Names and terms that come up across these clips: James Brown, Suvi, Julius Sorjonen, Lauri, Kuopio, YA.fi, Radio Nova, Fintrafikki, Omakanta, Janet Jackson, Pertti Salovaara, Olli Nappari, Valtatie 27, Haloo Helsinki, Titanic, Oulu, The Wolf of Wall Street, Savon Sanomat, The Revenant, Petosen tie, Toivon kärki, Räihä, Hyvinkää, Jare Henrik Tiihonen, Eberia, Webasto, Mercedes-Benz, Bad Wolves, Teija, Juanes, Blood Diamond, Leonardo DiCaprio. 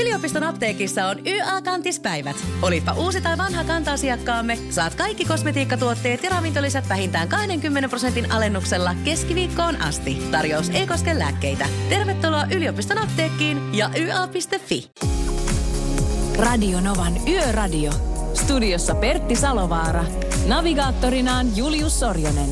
Yliopiston apteekissa on YA-kantispäivät. Olipa uusi tai vanha kanta-asiakkaamme, saat kaikki kosmetiikkatuotteet ja ravintolisät vähintään 20% alennuksella keskiviikkoon asti. Tarjous ei koske lääkkeitä. Tervetuloa yliopiston apteekkiin ja YA.fi. Radio Novan Yöradio. Studiossa Pertti Salovaara. Navigaattorinaan Julius Sorjonen.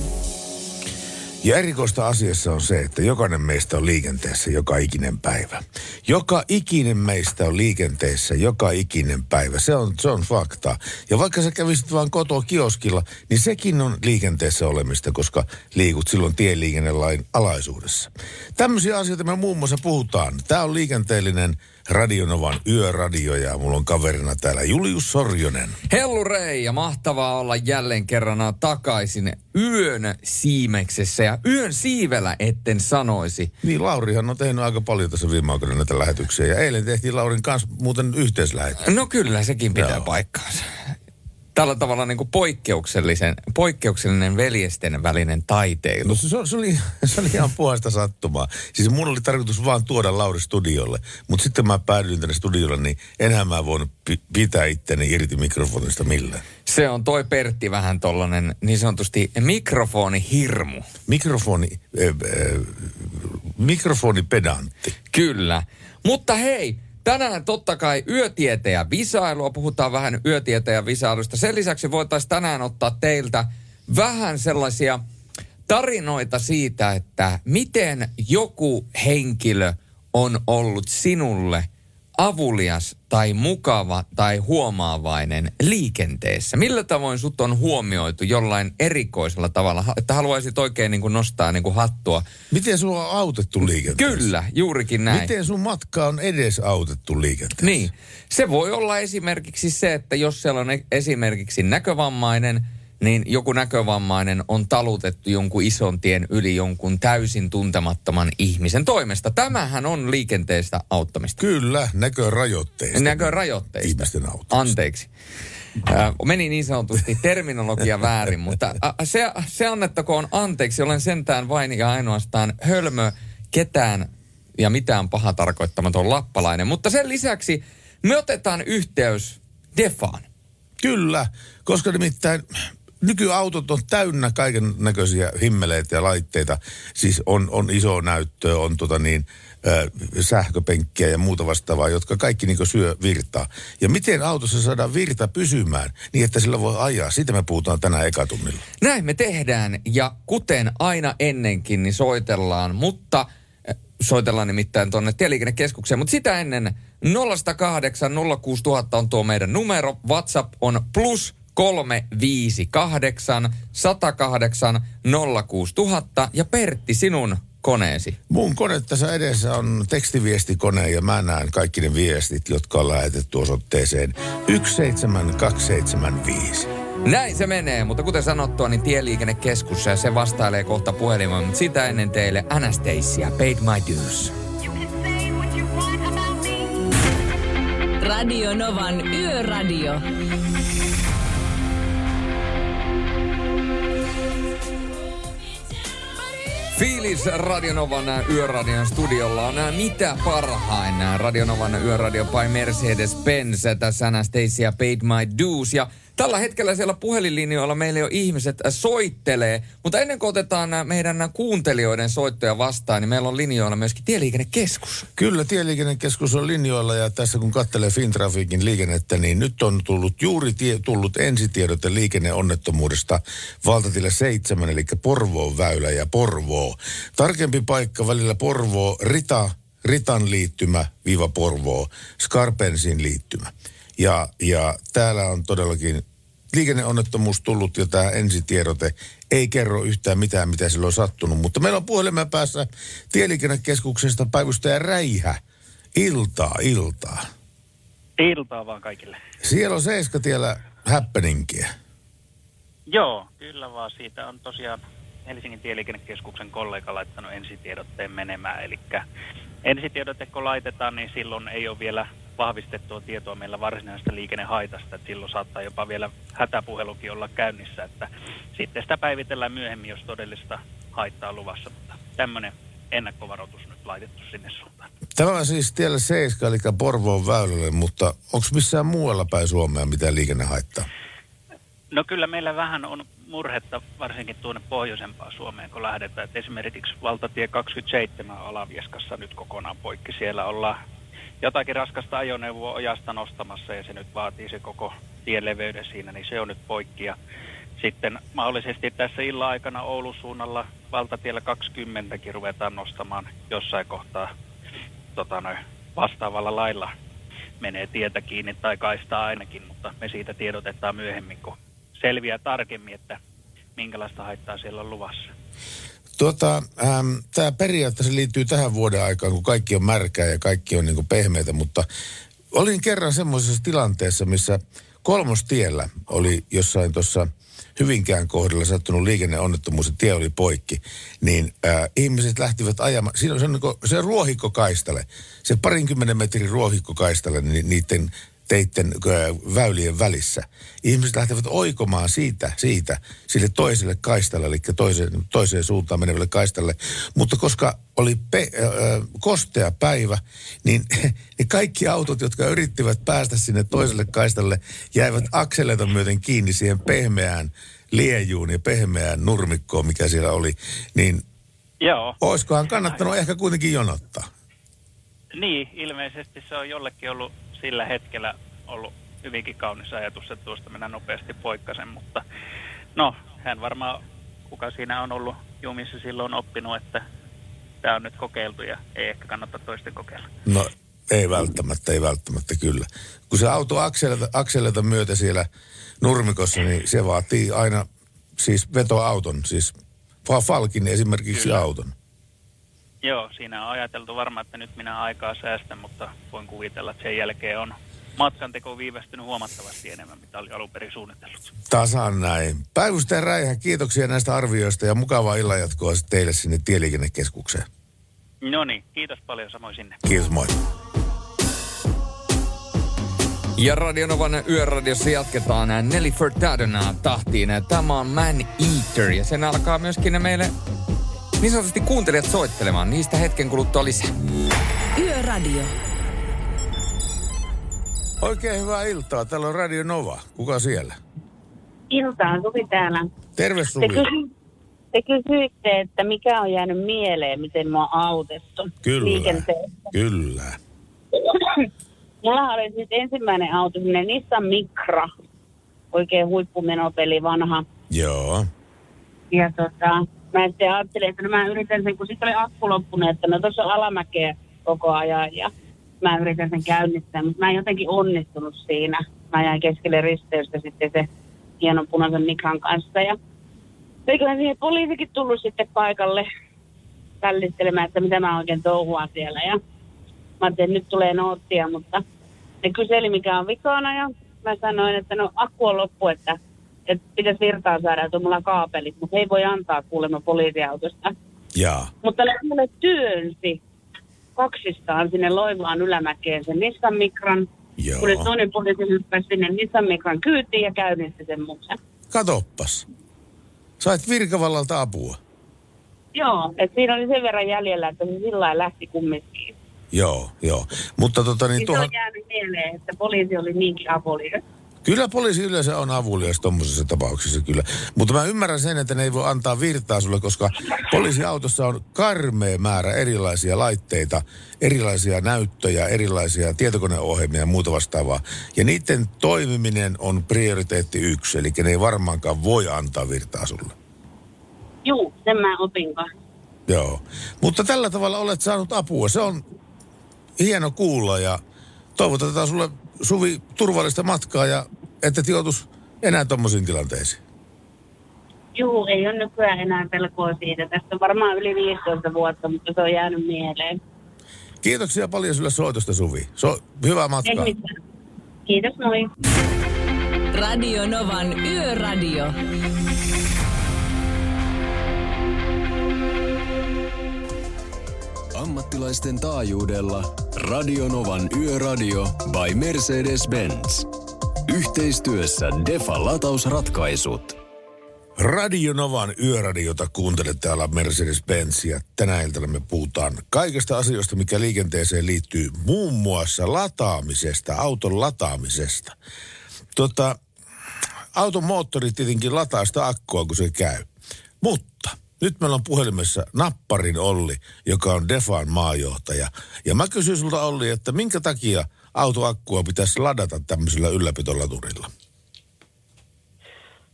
Ja erikoista asiassa on se, että jokainen meistä on liikenteessä joka ikinen päivä. Joka ikinen meistä on liikenteessä joka ikinen päivä. Se on fakta. Ja vaikka sä kävisit vaan kotokioskilla, niin sekin on liikenteessä olemista, koska liikut silloin tieliikennelain alaisuudessa. Tämmöisiä asioita me muun muassa puhutaan. Tää on liikenteellinen Radio Novan Yöradio ja mulla on kaverina täällä Julius Sorjonen. Hellurei ja mahtavaa olla jälleen kerran takaisin yön siimeksessä ja yön siivellä etten sanoisi. Niin, Laurihan on tehnyt aika paljon tässä viime aikoina näitä lähetyksiä ja eilen tehtiin Laurin kanssa muuten yhteislähetys. No kyllä, sekin pitää paikkaansa. Tällä tavalla niin kuin poikkeuksellinen veljesten välinen taiteilu. No se oli ihan puhasta sattumaa. Siis mun oli tarkoitus vaan tuoda Lauri studiolle. Mutta sitten mä päädyin tänne studiolle, niin enhän mä voinut pitää itteni irti mikrofonista millään. Se on toi Pertti vähän tollanen niin sanotusti mikrofonihirmu. Mikrofonipedantti. Kyllä. Mutta hei. Tänään totta kai yötieteen ja visailua. Puhutaan vähän yötieteen ja visailusta. Sen lisäksi voitaisiin tänään ottaa teiltä vähän sellaisia tarinoita siitä, että miten joku henkilö on ollut sinulle avulias tai mukava tai huomaavainen liikenteessä. Millä tavoin sut on huomioitu jollain erikoisella tavalla, että haluaisit oikein niin kuin nostaa niin kuin hattua? Miten sua on autettu liikenteessä? Kyllä, juurikin näin. Miten sun matka on edes autettu liikenteessä? Niin, se voi olla esimerkiksi se, että jos siellä on esimerkiksi näkövammainen, niin joku näkövammainen on talutettu jonkun ison tien yli jonkun täysin tuntemattoman ihmisen toimesta. Tämähän on liikenteestä auttamista. Kyllä, näkörajoitteista. Ihmisten auttamista. Anteeksi. Meni niin sanotusti terminologia väärin, mutta se annettakoon anteeksi. Olen sentään vain ja ainoastaan hölmö, ketään ja mitään paha tarkoittamaton lappalainen. Mutta sen lisäksi me otetaan yhteys Defaan. Kyllä, koska nimittäin nykyautot on täynnä kaiken näköisiä himmeleitä ja laitteita. Siis on iso näyttöä, on sähköpenkkiä ja muuta vastaavaa, jotka kaikki niin kuin syö virtaa. Ja miten autossa saadaan virta pysymään niin, että sillä voi ajaa? Siitä me puhutaan tänään ekatunnilla. Näin me tehdään ja kuten aina ennenkin, niin soitellaan, mutta soitellaan nimittäin tuonne Tieliikennekeskukseen, mutta sitä ennen 0108 06000 on tuo meidän numero. WhatsApp on +358 108 06000 ja Pertti, sinun koneesi. Mun kone tässä edessä on tekstiviestikone ja mä näen kaikki ne viestit, jotka on lähetetty osoitteeseen 17275. Näin se menee, mutta kuten sanottua, niin Tieliikennekeskus ja se vastailee kohta puhelimeen, mutta sitä ennen teille Anastasia, Paid My Dues. Radio Novan Yöradio. Fiilis Radio Novan Yöradion studiolla on mitä parhain. Radio Novan Yöradio by Mercedes-Benz. Tässä Anastasia, Paid My Dues. Ja tällä hetkellä siellä puhelinlinjoilla meillä jo ihmiset soittelee, mutta ennen kuin otetaan meidän kuuntelijoiden soittoja vastaan, niin meillä on linjoilla myöskin Tieliikennekeskus. Kyllä, Tieliikennekeskus on linjoilla ja tässä kun katselee Fintrafikin liikennettä, niin nyt on tullut ensitiedot ja liikenneonnettomuudesta Valtatie 7, eli Porvoon väylä ja Porvoo. Tarkempi paikka välillä Porvoo, Ritan liittymä viiva Porvoo, Skarpensin liittymä. Ja täällä on todellakin liikenneonnettomuus tullut ja tämä ensitiedote ei kerro yhtään mitään, mitä sillä on sattunut. Mutta meillä on puhelimen päässä Tieliikennekeskuksesta päivystäjä Räihä. Iltaa. Iltaa vaan kaikille. Siellä on 7-tiellä happeningiä. Joo, kyllä vaan. Siitä on tosiaan Helsingin Tieliikennekeskuksen kollega laittanut ensitiedotteen menemään. Eli ensitiedote kun laitetaan, niin silloin ei ole vielä vahvistettua tietoa meillä varsinaisesta liikennehaitasta, että silloin saattaa jopa vielä hätäpuhelukin olla käynnissä, että sitten sitä päivitellään myöhemmin, jos todellista haittaa luvassa, mutta tämmöinen ennakkovaroitus nyt laitettu sinne suuntaan. Tämä on siis tiellä 7, eli Porvoon väylälle, mutta onko missään muualla päin Suomea mitään liikennehaittaa? No kyllä meillä vähän on murhetta, varsinkin tuonne pohjoisempaan Suomeen, kun lähdetään. Et esimerkiksi valtatie 27 Alavieskassa nyt kokonaan poikki. Siellä ollaan jotakin raskasta ajoneuvoa ojasta nostamassa ja se nyt vaatii se koko tien leveyden siinä, niin se on nyt poikki. Ja sitten mahdollisesti tässä illan aikana Oulun suunnalla valtatiellä 20kin ruvetaan nostamaan jossain kohtaa vastaavalla lailla. Menee tietä kiinni tai kaistaa ainakin, mutta me siitä tiedotetaan myöhemmin, kun selviää tarkemmin, että minkälaista haittaa siellä on luvassa. Tämä periaatteessa liittyy tähän vuoden aikaan, kun kaikki on märkää ja kaikki on niinku pehmeitä, mutta olin kerran semmoisessa tilanteessa, missä Kolmostiellä oli jossain tuossa Hyvinkään kohdalla sattunut liikenneonnettomuus, ja tie oli poikki, niin ihmiset lähtivät ajamaan. Siinä on se ruohikkokaistale, se 20 metrin ruohikkokaistale niiden teitten väylien välissä. Ihmiset lähtevät oikomaan siitä sille toiselle kaistalle, eli toiseen suuntaan menevälle kaistalle. Mutta koska oli kostea päivä, niin kaikki autot, jotka yrittivät päästä sinne toiselle kaistalle, jäivät akseleita myöten kiinni siihen pehmeään liejuun ja pehmeään nurmikkoon, mikä siellä oli. Niin joo. Olisikohan kannattanut ehkä kuitenkin jonottaa? Niin, ilmeisesti se on jollekin ollut sillä hetkellä ollut hyvinkin kaunis ajatus, että tuosta mennä nopeasti poikkasen, mutta no, hän varmaan, kuka siinä on ollut jumissa silloin, oppinut, että tämä on nyt kokeiltu ja ei ehkä kannata toisten kokeilla. No, ei välttämättä kyllä. Kun se auto akselelta myötä siellä nurmikossa, niin se vaatii aina siis vetoauton, siis falkin esimerkiksi kyllä. Auton. Joo, siinä on ajateltu varmaan, että nyt minä aikaa säästän, mutta voin kuvitella, että sen jälkeen on matkanteko viivästynyt huomattavasti enemmän, mitä oli alun perin suunnitellut. Tasan näin. Päivystäjä Räihä, kiitoksia näistä arvioista ja mukavaa illanjatkoa teille sinne Tieliikennekeskukseen. No niin, kiitos paljon, samoin sinne. Kiitos, moi. Ja Radio Novan yöradiossa jatketaan Nelly Furtadona tahtiin. Tämä on Man Eater ja sen alkaa myöskin meille niin sanotusti kuuntelijat soittelemaan. Niistä hetken kuluttua lisää. Yöradio. Oikein hyvää iltaa. Täällä on Radio Nova. Kuka siellä? Iltaa, Suvi täällä. Terve, Suvi. Te kysyitte, että mikä on jäänyt mieleen, miten mua on autettu. Kyllä. Mulla oli siis ensimmäinen auto, semmoinen Nissan Micra. Oikein huippumenopeli, vanha. Joo. Ja mä sitten ajattelin, että mä yritän sen, kun sitten oli akku loppunut, että no tuossa on alamäkeä koko ajan ja mä yritän sen käynnistää, mutta mä en jotenkin onnistunut siinä. Mä jäin keskelle risteystä sitten se hienon punaisen Micran kanssa ja eiköhän siihen poliisikin tullut sitten paikalle pällistelemään, että mitä mä oikein touhuan siellä ja mä ajattelin, nyt tulee noottia, mutta ne kyseli mikä on vikana ja mä sanoin, että no akku on loppu, että pitäisi virtaa saada, että on mulla kaapelit, mutta ei voi antaa kuulemma poliisiautosta. Jaa. Mutta ne mulle työnsi kaksistaan sinne Loivaan ylämäkeen sen Nissan Micran. Joo. Kun toinen poliisi hyppäsi sinne Nissan Micran kyytiin ja käynnisti sen muuten. Katoppas. Sait virkavallalta apua. Joo, että siinä oli sen verran jäljellä, että se sillä lähti kumminkin. Joo. Mutta niin tuohon on jäänyt mieleen, että poliisi oli niinkin apulias. Kyllä poliisi yleensä on avulias tuommoisessa tapauksessa kyllä. Mutta mä ymmärrän sen, että ne ei voi antaa virtaa sulle, koska poliisiautossa on karmea määrä erilaisia laitteita, erilaisia näyttöjä, erilaisia tietokoneohjelmia ja muuta vastaavaa. Ja niiden toimiminen on prioriteetti 1, eli ne ei varmaankaan voi antaa virtaa sulle. Juu, sen mä opinkaan. Joo, mutta tällä tavalla olet saanut apua. Se on hieno kuulla ja toivotetaan sulle, Suvi, turvallista matkaa ja että joutuisi enää tommosiin tilanteisiin. Juu, ei ole nykyään enää pelkoa siitä. Tästä on varmaan yli 15 vuotta, mutta se on jäänyt mieleen. Kiitoksia paljon sulle soitosta, Suvi. Hyvää matkaa. Kiitos, moi. Radio Novan Yöradio. Ammattilaisten taajuudella Radio Novan Yöradio by Mercedes-Benz. Yhteistyössä Defa-latausratkaisut. Radio Novan yöradiota kuuntele, täällä Mercedes-Benziä. Tänä iltana me puhutaan kaikista asioista, mikä liikenteeseen liittyy, muun muassa lataamisesta, auton lataamisesta. Auton moottori tietenkin lataa sitä akkua, kun se käy. Mutta nyt meillä on puhelimessa Napparin Olli, joka on Defan maajohtaja. Ja mä kysyn sulta, Olli, että minkä takia autoakkua pitäisi ladata tämmöisellä ylläpitolaturilla?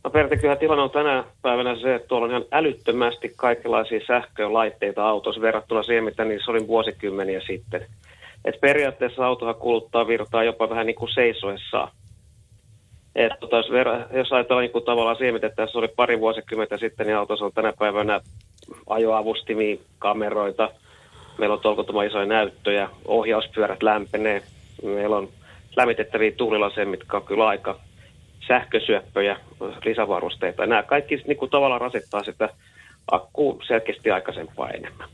No Pertti, kyllähän tilanne on tänä päivänä se, että tuolla on ihan älyttömästi kaikenlaisia sähkölaitteita autossa verrattuna siihen, mitä niissä oli vuosikymmeniä sitten. Et periaatteessa autohan kuluttaa virtaa jopa vähän niin kuin seisoessaan. Jos ajatellaan niin kuin tavallaan siihen, mitä tässä oli pari vuosikymmentä sitten, niin autossa on tänä päivänä ajoavustimia, kameroita, meillä on tolkuttoman isoja näyttöjä, ohjauspyörät lämpenee, meillä on lämmitettäviä tuulilaseja, mitkä on kyllä aika sähkösyöppöjä, lisävarusteita. Nämä kaikki niin kuin tavallaan rasittaa sitä akkua selkeästi aikaisempaa enemmän.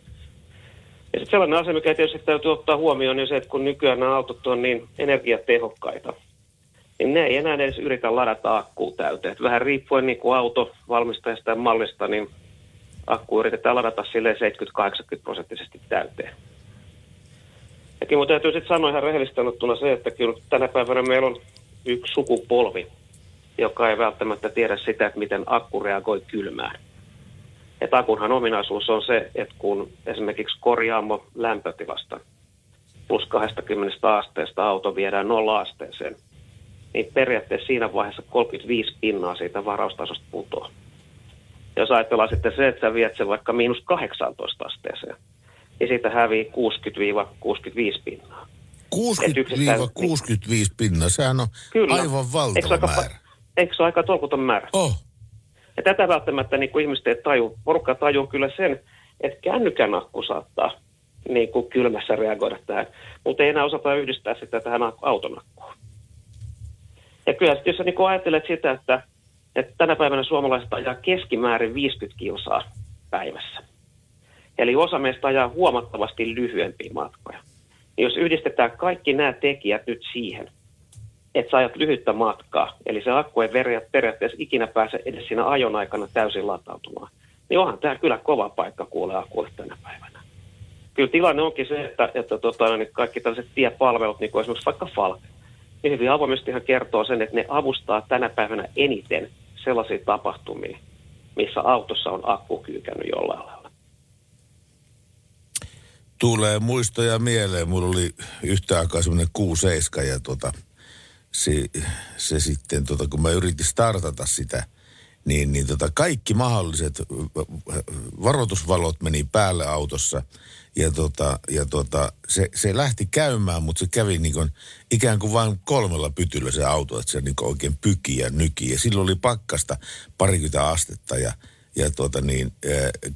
Ja sitten sellainen asia, mikä tietysti täytyy ottaa huomioon, niin se, että kun nykyään nämä autot on niin energiatehokkaita, niin ne ei enää edes yritä ladata akkuu täyteen. Että vähän riippuen niin kuin autovalmistajasta ja mallista, niin akku yritetään ladata silleen 70-80% täyteen. Ja minun täytyy sitten sanoa ihan rehellisesti sanottuna se, että kyllä tänä päivänä meillä on yksi sukupolvi, joka ei välttämättä tiedä sitä, että miten akku reagoi kylmään. Että akunhan ominaisuus on se, että kun esimerkiksi korjaamo lämpötilasta plus 20 asteesta auto viedään 0 asteeseen, niin periaatteessa siinä vaiheessa 35% siitä varaustasosta putoaa. Jos ajatellaan sitten se, että sä viet sen vaikka miinus 18 asteeseen, niin siitä hävii 60-65%. 60-65%, sehän on kyllä aivan valtava määrä. Eikö se ole aika tolkuton määrä? Oh. Ja tätä välttämättä niin kuin ihmiset ei taju. Porukka tajuu kyllä sen, että kännykän akku saattaa niin kuin kylmässä reagoida tähän, mutta ei enää osata yhdistää sitä tähän auton akkuun. Ja kyllä jos sä niin kuin ajattelet sitä, että tänä päivänä suomalaiset ajaa keskimäärin 50 kilsaa päivässä. Eli osa meistä ajaa huomattavasti lyhyempiä matkoja. Jos yhdistetään kaikki nämä tekijät nyt siihen, että sä ajat lyhyttä matkaa, eli se akku ei periaatteessa ikinä pääse edes siinä ajon aikana täysin latautumaan, niin onhan tämä kyllä kova paikka kuulee akulle tänä päivänä. Kyllä tilanne onkin se, että niin kaikki tällaiset tiepalvelut, niin kuin esimerkiksi vaikka Falke, niin hyvin avoimestihan kertoo sen, että ne avustaa tänä päivänä eniten sellaisia tapahtumia, missä autossa on akku kyykännyt jollain lailla. Tulee muistoja mieleen. Mulla oli yhtä aikaa semmoinen 6-7 ja se sitten, kun mä yritin startata sitä, niin kaikki mahdolliset varoitusvalot meni päälle autossa ja se lähti käymään, mutta se kävi niin kuin, ikään kuin vain 3 pytyllä se auto, että se niin kuin oikein pyki ja nyki ja silloin oli pakkasta 20 astetta ja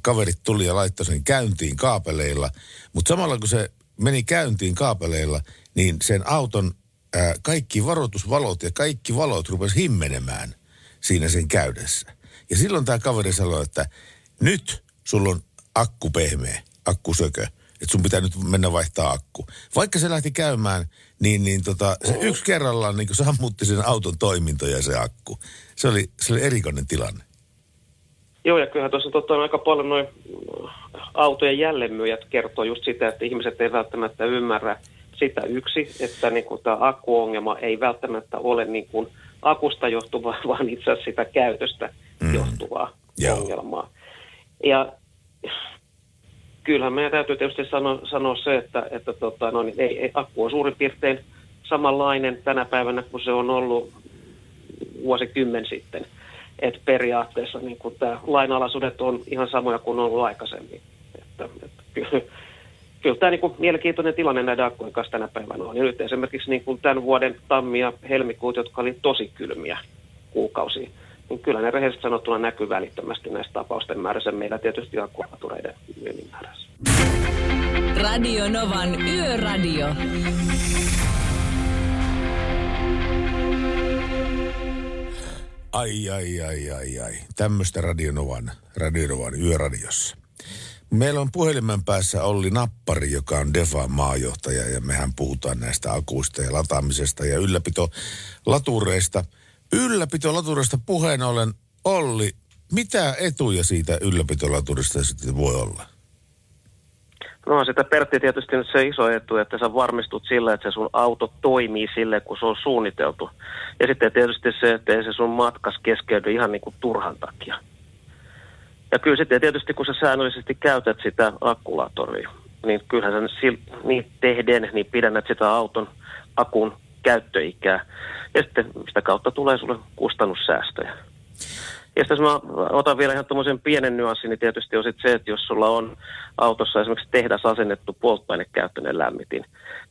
kaverit tuli ja laittoi sen käyntiin kaapeleilla, mutta samalla kun se meni käyntiin kaapeleilla, niin sen auton kaikki varoitusvalot ja kaikki valot rupesi himmenemään siinä sen käydessä. Ja silloin tämä kaveri sanoi, että nyt sulla on akku pehmeä, akku sökö, että sun pitää nyt mennä vaihtaa akku. Vaikka se lähti käymään, niin se yksi kerrallaan niin sammutti sen auton toimintoja se akku. Se oli erikoinen tilanne. Joo, ja kyllähän tuossa aika paljon noin autojen jälleenmyyjät kertoo just sitä, että ihmiset ei välttämättä ymmärrä sitä yksi, että niin kuin tämä akkuongelma ei välttämättä ole niin kuin akusta johtuvaa, vaan itse asiassa sitä käytöstä johtuvaa ongelmaa. Ja kyllähän meidän täytyy tietysti sanoa se, että akku on suurin piirtein samanlainen tänä päivänä kuin se on ollut vuosikymmen sitten. Että periaatteessa niin kuin tämä lainalaisuudet on ihan samoja kuin on ollut aikaisemmin. Kyllä tämä niin kuin mielenkiintoinen tilanne näiden akkujen kanssa tänä päivänä on. Ja nyt esimerkiksi niin kuin tämän vuoden tammi ja helmikuut, jotka oli tosi kylmiä kuukausia, niin kyllä ne rehellisesti sanottuna näkyy välittömästi näistä tapausten määrässä. Meillä tietysti akkuatureiden myynnin määrässä. Radio Novan Yöradio. Ai. Tämmöistä Radio Novan Yöradiossa. Meillä on puhelimen päässä Olli Nappari, joka on Defan maajohtaja, ja mehän puhutaan näistä akuista ja lataamisesta ja ylläpitolatureista. Ylläpitolatureista puheen ollen, Olli, Mitä etuja siitä ylläpitolaturista sitten voi olla? No sitä Pertti tietysti nyt se iso etu, että sä varmistut sillä, että se sun auto toimii silleen, kun se on suunniteltu. Ja sitten tietysti se, että ei se sun matkas keskeydy ihan niin kuin turhan takia. Ja kyllä sitten tietysti, kun sä säännöllisesti käytät sitä akkulaattoria, niin kyllähän sä niin tehden, niin pidennät sitä auton akun käyttöikää. Ja sitten sitä kautta tulee sulle kustannussäästöjä. Ja sitten jos mä otan vielä ihan tuommoisen pienen nyanssin, niin tietysti on sitten se, että jos sulla on autossa esimerkiksi tehdas asennettu polttoainekäyttöinen lämmitin,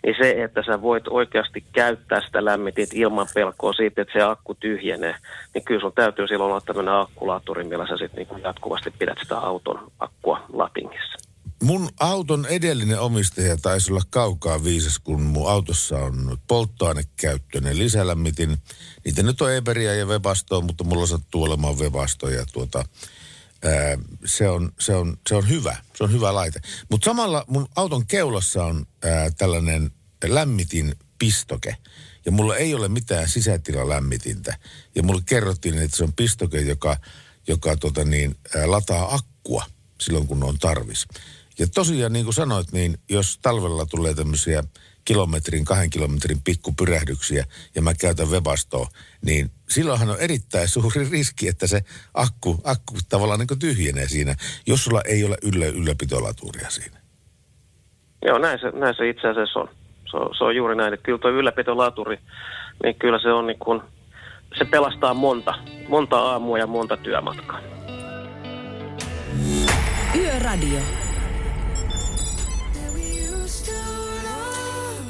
niin se, että sä voit oikeasti käyttää sitä lämmitintä ilman pelkoa siitä, että se akku tyhjenee, niin kyllä sun täytyy silloin olla tämmöinen akkulaattori, millä sä sitten niin jatkuvasti pidät sitä auton akkua latingissa. Mun auton edellinen omistaja taisi olla kaukaa viisas, kun mun autossa on polttoainekäyttöinen lisälämmitin. Niitä nyt on Eberia ja Webastoa, mutta mulla sattuu olemaan Webasto ja se on hyvä. Se on hyvä laite. Mutta samalla mun auton keulassa on tällainen lämmitinpistoke. Ja mulla ei ole mitään sisätilalämmitintä. Ja mulle kerrottiin, että se on pistoke, joka lataa akkua silloin, kun on tarvis. Ja tosiaan, niin kuin sanoit, niin jos talvella tulee tämmöisiä kilometrin, 2 kilometrin pikkupyrähdyksiä ja mä käytän Webastoa, niin silloinhan on erittäin suuri riski, että se akku tavallaan niin kuin tyhjenee siinä, jos sulla ei ole ylläpitolaturia siinä. Joo, näin se itse asiassa on. Se on juuri näin, että kyllä tuo ylläpitolaturi, niin kyllä se on niin kuin, se pelastaa monta aamua ja monta työmatkaa. Yöradio.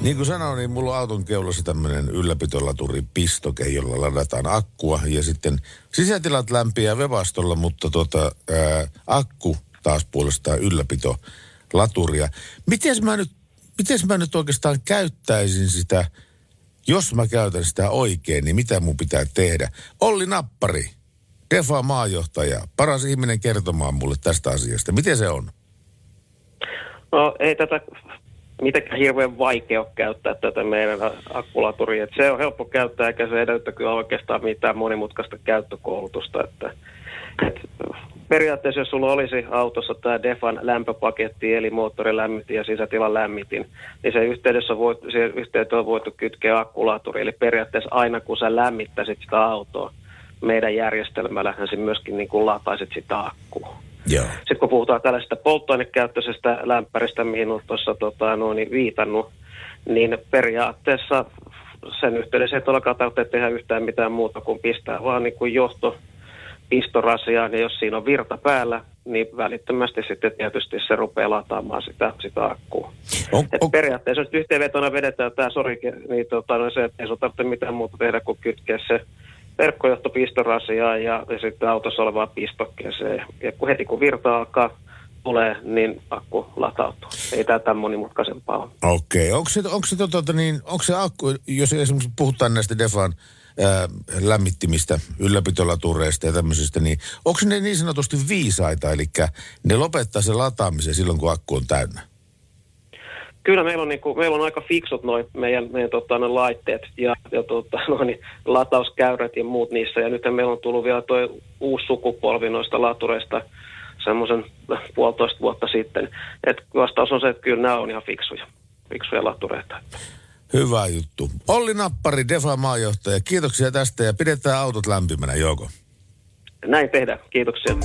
Niin kuin sanoin, niin mulla on auton keulassa tämmöinen ylläpitollaturipistoke, jolla ladataan akkua. Ja sitten sisätilat lämpiää Webastolla, mutta akku taas puolestaan ylläpitolaturia. Miten mä nyt oikeastaan käyttäisin sitä, jos mä käytän sitä oikein, niin mitä mun pitää tehdä? Olli Nappari, Defa maajohtaja, paras ihminen kertomaan mulle tästä asiasta. Miten se on? No ei tätä mitenkään hirveän vaikea käyttää tätä meidän akkulaturia. Et se on helppo käyttää, eikä se edellytä kyllä oikeastaan mitään monimutkaista käyttökoulutusta. Periaatteessa jos sulla olisi autossa tämä Defan lämpöpaketti, eli moottorilämmitin ja sisätilan lämmitin, niin sen yhteydessä on voitu kytkeä akkulaturi. Eli periaatteessa aina kun sä lämmittäisit sitä autoa meidän järjestelmällähän se myöskin niin kuin lataisit sitä akkua. Joo. Sitten kun puhutaan tällaisesta polttoainekäyttöisestä lämpäristä, mihin on tuossa viitannut, niin periaatteessa sen yhteydessä ei todellakaan tarvitse tehdä yhtään mitään muuta kuin pistää vaan niin kuin pistorasiaan, ja jos siinä on virta päällä, niin välittömästi sitten tietysti se rupeaa lataamaan sitä akkua. Periaatteessa nyt yhteenvetona vedetään tämä se, että ei se tarvitse mitään muuta tehdä kuin kytkeä se verkkojohto pistorasiaan ja sitten autossa olevaan pistokkeeseen. Ja kun heti kun virta alkaa tulee, niin akku latautuu. Ei tätä monimutkaisempaa ole. Okei. Onko se akku, jos esimerkiksi puhutaan näistä Defan lämmittimistä, ylläpitolatureista ja tämmöisistä, niin onko ne niin sanotusti viisaita? Eli ne lopettaa sen lataamisen silloin, kun akku on täynnä? Kyllä meillä on aika fiksut noi meidän ne laitteet ja latauskäyrät ja muut niissä. Ja nythän meillä on tullut vielä toi uusi sukupolvi noista latureista semmoisen 1,5 vuotta sitten. Et vastaus on se, että kyllä nämä on ihan fiksuja latureita. Hyvä juttu. Olli Nappari, Defa maajohtaja, kiitoksia tästä ja pidetään autot lämpimänä, joko? Näin tehdään, kiitoksia.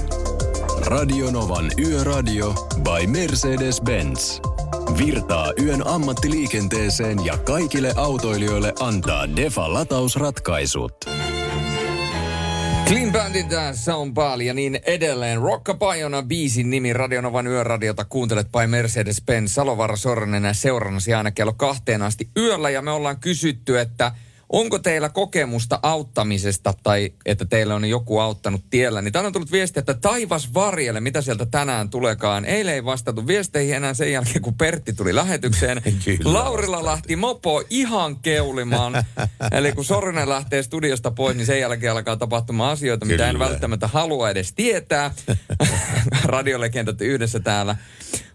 Radio Novan Yöradio by Mercedes-Benz. Virtaa yön ammattiliikenteeseen ja kaikille autoilijoille antaa Defa-latausratkaisut. Clean Bandin tässä on paljon ja niin edelleen. Rockapajona biisin nimi Radionovan yöradiota kuuntelet by Mercedes-Benz. Salovaara Sorjonen seurannasi aina kello 2 asti yöllä ja me ollaan kysytty, että onko teillä kokemusta auttamisesta tai että teillä on joku auttanut tiellä? Niin täällä on tullut viesti, että taivas varjelle, mitä sieltä tänään tulekaan. Eilen ei vastattu viesteihin enää sen jälkeen, kun Pertti tuli lähetykseen. Laurilla lähti mopo ihan keulimaan. Eli kun Sorjonen lähtee studiosta pois, niin sen jälkeen alkaa tapahtumaan asioita, mitä en välttämättä halua edes tietää. Radiolegendat yhdessä täällä.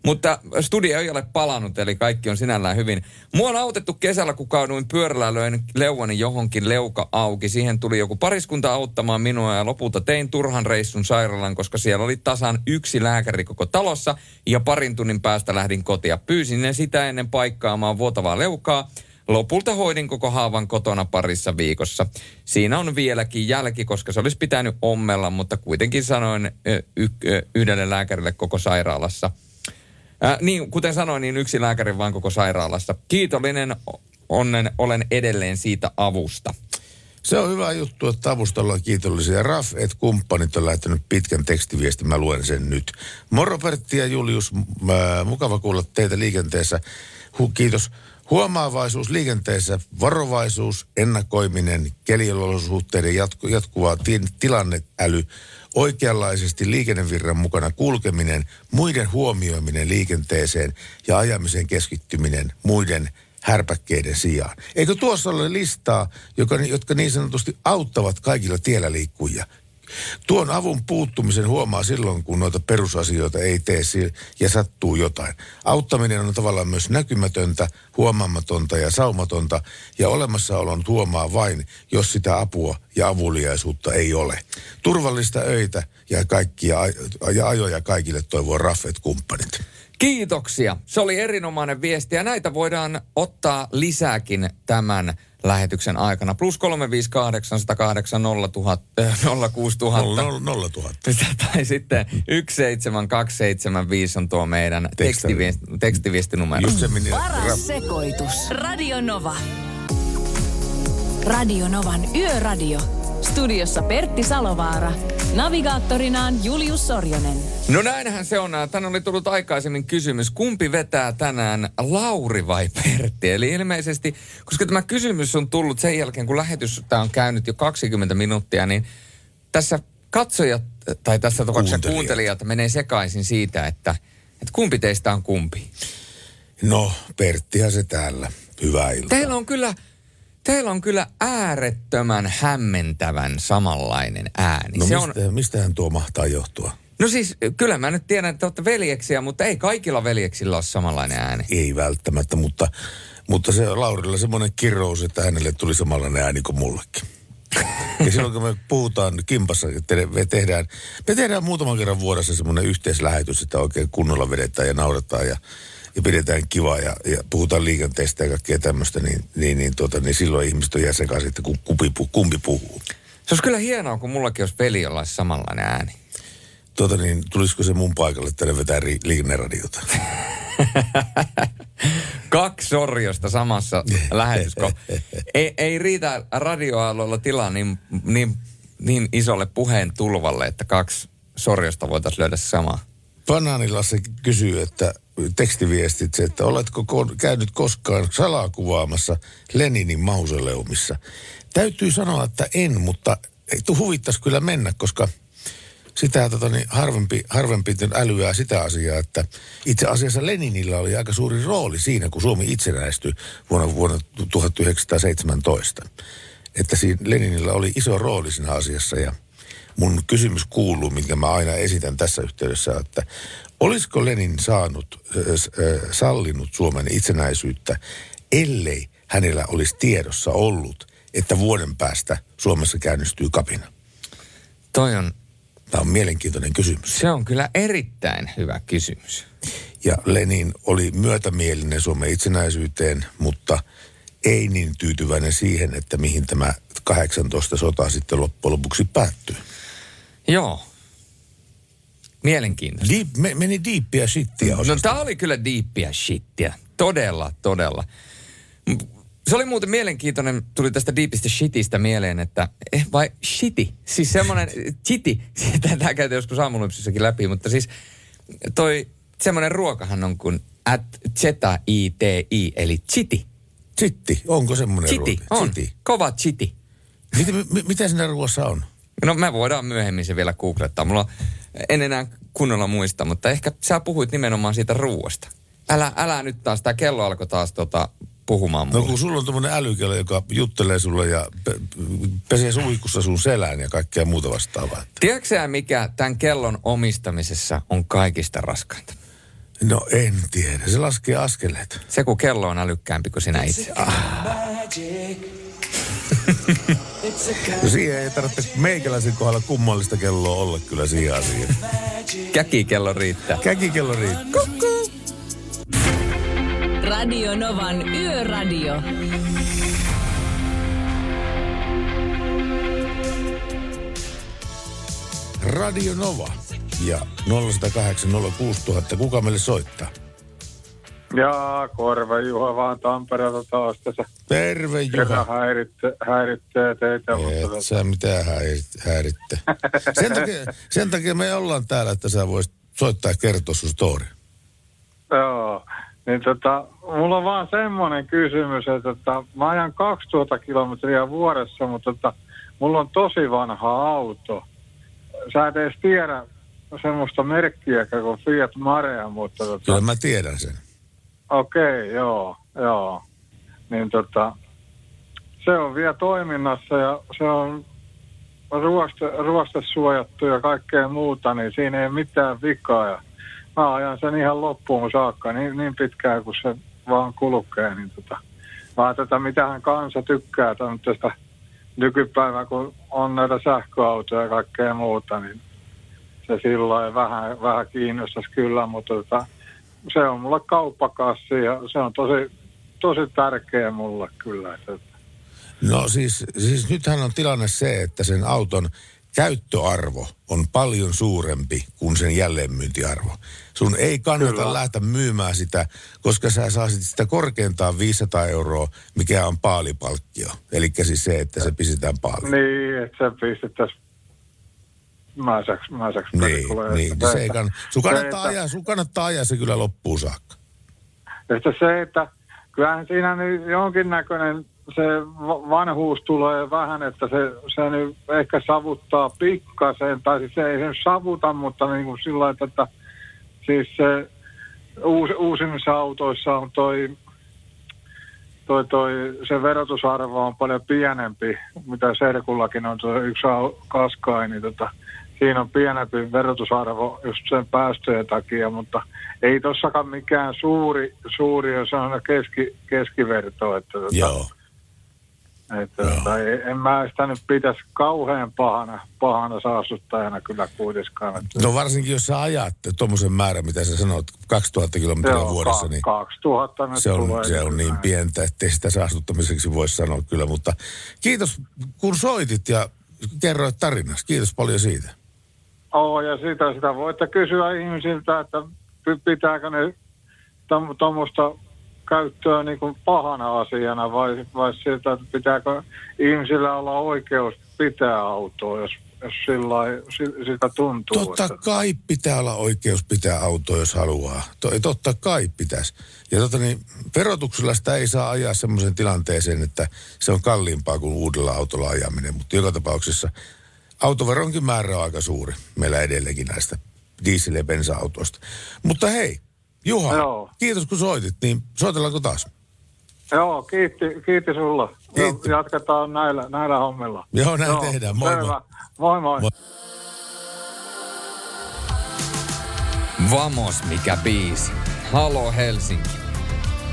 Mutta studio ei ole palannut, eli kaikki on sinällään hyvin. Mua on autettu kesällä, kun kaaduin pyörällä, löin leuvani johonkin leuka auki. Siihen tuli joku pariskunta auttamaan minua ja lopulta tein turhan reissun sairaalaan, koska siellä oli tasan yksi lääkäri koko talossa ja parin tunnin päästä lähdin kotia. Pyysin ne sitä ennen paikkaamaan vuotavaa leukaa. Lopulta hoidin koko haavan kotona parissa viikossa. Siinä on vieläkin jälki, koska se olisi pitänyt ommella, mutta kuitenkin sanoin yhdelle lääkärille koko sairaalassa. Niin, kuten sanoin, niin yksi lääkäri vaan koko sairaalassa. Kiitollinen olen edelleen siitä avusta. Se on hyvä juttu, että avusta ollaan kiitollisia. Raf, et kumppanit on lähtenyt pitkän tekstiviestin, mä luen sen nyt. Moro Pertti ja Julius, mukava kuulla teitä liikenteessä. Kiitos. Huomaavaisuus liikenteessä, varovaisuus, ennakoiminen, keliolosuhteiden jatkuvaa tilanneäly, oikeanlaisesti liikennevirran mukana kulkeminen, muiden huomioiminen liikenteeseen ja ajamisen keskittyminen muiden härpäkkeiden sijaan. Eikö tuossa ole listaa, jotka niin sanotusti auttavat kaikilla tiellä liikkujia? Tuon avun puuttumisen huomaa silloin, kun noita perusasioita ei tee ja sattuu jotain. Auttaminen on tavallaan myös näkymätöntä, huomaamatonta ja saumatonta, ja olemassaolon huomaa vain, jos sitä apua ja avuliaisuutta ei ole. Turvallista öitä ja kaikkia ja ajoja kaikille toivoo Raffet-kumppanit. Kiitoksia. Se oli erinomainen viesti, ja näitä voidaan ottaa lisääkin tämän lähetyksen aikana. Plus 358806000. Tai sitten 17275 on tuo meidän tekstiviestinumero. Paras sekoitus. Radio Nova. Radio Novan Yöradio. Studiossa Pertti Salovaara. Navigaattorinaan Julius Sorjonen. No näinhän se on. Tänne oli tullut aikaisemmin kysymys, kumpi vetää tänään, Lauri vai Pertti? Eli ilmeisesti, koska tämä kysymys on tullut sen jälkeen, kun lähetys tämä on käynyt jo 20 minuuttia, niin tässä katsojat, tai tässä tapauksessa kuuntelijat menee sekaisin siitä, että kumpi teistä on kumpi? No, Perttihän se täällä. Hyvää iltaa. Teillä on kyllä äärettömän hämmentävän samanlainen ääni. No mistähän tuo mahtaa johtua? No siis, kyllä mä nyt tiedän, että olette veljeksiä, mutta ei kaikilla veljeksillä ole samanlainen ääni. Ei välttämättä, mutta se Laurilla semmoinen kirous, että hänelle tuli samanlainen ääni kuin mullekin. Ja silloin kun me puhutaan kimpassa, että me tehdään muutaman kerran vuodessa semmoinen yhteislähetys, että oikein kunnolla vedetään ja naurataan ja pidetään kivaa ja puhutaan liikenteestä ja kaikkea tämmöistä, niin silloin ihmiset on jäsenkaan, että kumpi puhuu. Se olisi kyllä hienoa, kun mullakin olisi peli jollaisi samanlainen ääni. Tulisiko se mun paikalle, että ne vetää liikenneradiota? Kaksi Sorjosta samassa lähetysko. Ei riitä radioaalloilla tilaa niin isolle puheen tulvalle, että kaksi Sorjosta voitaisiin löydä samaa. Banaanilassi kysyy, että tekstiviestitse, että oletko käynyt koskaan salakuvaamassa Leninin mausoleumissa? Täytyy sanoa, että en, mutta huvittaisi kyllä mennä, koska sitä harvempi älyää sitä asiaa, että itse asiassa Leninillä oli aika suuri rooli siinä, kun Suomi itsenäistyi vuonna 1917. Että Leninillä oli iso rooli siinä asiassa, ja mun kysymys kuuluu, minkä mä aina esitän tässä yhteydessä, että olisiko Lenin sallinut Suomen itsenäisyyttä, ellei hänellä olisi tiedossa ollut, että vuoden päästä Suomessa käynnistyy kapina? Tämä on mielenkiintoinen kysymys. Se on kyllä erittäin hyvä kysymys. Ja Lenin oli myötämielinen Suomen itsenäisyyteen, mutta ei niin tyytyväinen siihen, että mihin tämä 18 sota sitten loppujen lopuksi päättyy. Joo. Mielenkiintoista. Meni diippiä shittiä osasta. No tämä oli kyllä diippiä shittiä. Todella, todella. Se oli muuten mielenkiintoinen, tuli tästä diipistä shitistä mieleen, että vai shiti? Siis semmoinen chiti. Tämä käytiin joskus aamulypsissäkin läpi, mutta siis toi semmoinen ruokahan on kuin ZITI, eli chiti. Chiti, onko semmoinen ruoka? Chiti, on. Chiti. Kova chiti. Mitä siinä ruoassa on? No me voidaan myöhemmin se vielä googlettaa. En enää kunnolla muista, mutta ehkä sä puhuit nimenomaan siitä ruuasta. Älä nyt taas, tämä kello alkoi taas puhumaan mulle. No kun sulla on tommonen älykello, joka juttelee sulle ja pesee suihkussa sun selään ja kaikkea muuta vastaavaa. Tiedätkö sä, mikä tämän kellon omistamisessa on kaikista raskainta? No en tiedä, se laskee askeleet. Se kun kello on älykkäämpi kuin sinä itse. No siihen ei tarvitse meikäläisen kohdalla kummallista kelloa olla kyllä siihen asiaan. Käkikello riittää. Käkikello riittää. Kukku. Radio Novan Yöradio. Radio Nova ja 0806000. Kuka meille soittaa? Jaa, Korve Juha vaan Tampereelta taas tässä. Terve Juha. Joka häiritsee teitä. Et sä mitään häiritte. Sen takia me ollaan täällä, että sä voisit soittaa ja kertoa sun story. Joo, niin mulla on vaan semmoinen kysymys, että mä ajan 2000 kilometriä vuodessa, mutta mulla on tosi vanha auto. Sä et edes tiedä semmoista merkkiä kuin Fiat Marea, mutta... Kyllä mä tiedän sen. Okei, joo. Niin se on vielä toiminnassa ja se on ruostesuojattu ja kaikkea muuta, niin siinä ei mitään vikaa. Ja mä ajan sen ihan loppuun saakka niin pitkään, kun se vaan kulkee. Niin vaan mitähän kansa tykkää tästä nykypäivänä, kun on näitä sähköautoja ja kaikkea muuta, niin se silloin vähän kiinnostaisi kyllä, mutta se on mulle kauppakassi ja se on tosi, tosi tärkeä mulle kyllä. No siis nythän on tilanne se, että sen auton käyttöarvo on paljon suurempi kuin sen jälleenmyyntiarvo. Sun ei kannata lähteä myymään sitä, koska sä saisit sitä korkeintaan 500 €, mikä on paalipalkkio. Elikkä siis se, että se pistetään paaliin. Niin, että se pistettäisiin mäisäksi. Niin, se ei sun kannattaa ajaa se kyllä loppuun saakka. Että se, että kyllähän siinä nyt jonkinnäköinen... Se vanhuus tulee vähän, että se nyt ehkä savuttaa pikkasen, tai siis se ei sen savuta, mutta niin kuin sillä lailla, että siis se uusimmissa autoissa on se verotusarvo on paljon pienempi, mitä Serkullakin on tuo yksi Qashqai, niin siinä on pienempi verotusarvo just sen päästöjen takia, mutta ei tossakaan mikään suuri jos on keskiverto, että joo. En mä sitä nyt pitäisi kauhean pahana saastuttajana kyllä kuitenkaan. No varsinkin, jos sä ajat tuommoisen määrän, mitä sä sanoit, 2000 kilometriä vuodessa, niin 2000 se on niin pientä, ettei sitä saastuttamiseksi voi sanoa kyllä. Mutta kiitos, kun soitit ja kerroit tarinasi. Kiitos paljon siitä. Ja sitä voitte kysyä ihmisiltä, että pitääkö ne tuommoista... käyttöä niin kuin pahana asiana vai siltä, että pitääkö ihmisillä olla oikeus pitää autoa, jos sitä tuntuu. Totta kai pitää olla oikeus pitää autoa, jos haluaa. Totta kai pitäisi. Ja verotuksella sitä ei saa ajaa semmoisen tilanteeseen, että se on kalliimpaa kuin uudella autolla ajaminen. Mutta joka tapauksessa autoveronkin määrä on aika suuri. Meillä edelleenkin näistä diesel- ja bensa-autoista. Mutta hei. Juha, kiitos kun soitit, niin soitellaanko taas? Joo, kiitti sulla. Kiitti. Jatketaan näillä hommilla. Joo, näin tehdään. Moi moi. Vamos, mikä biisi. Haloo Helsinki.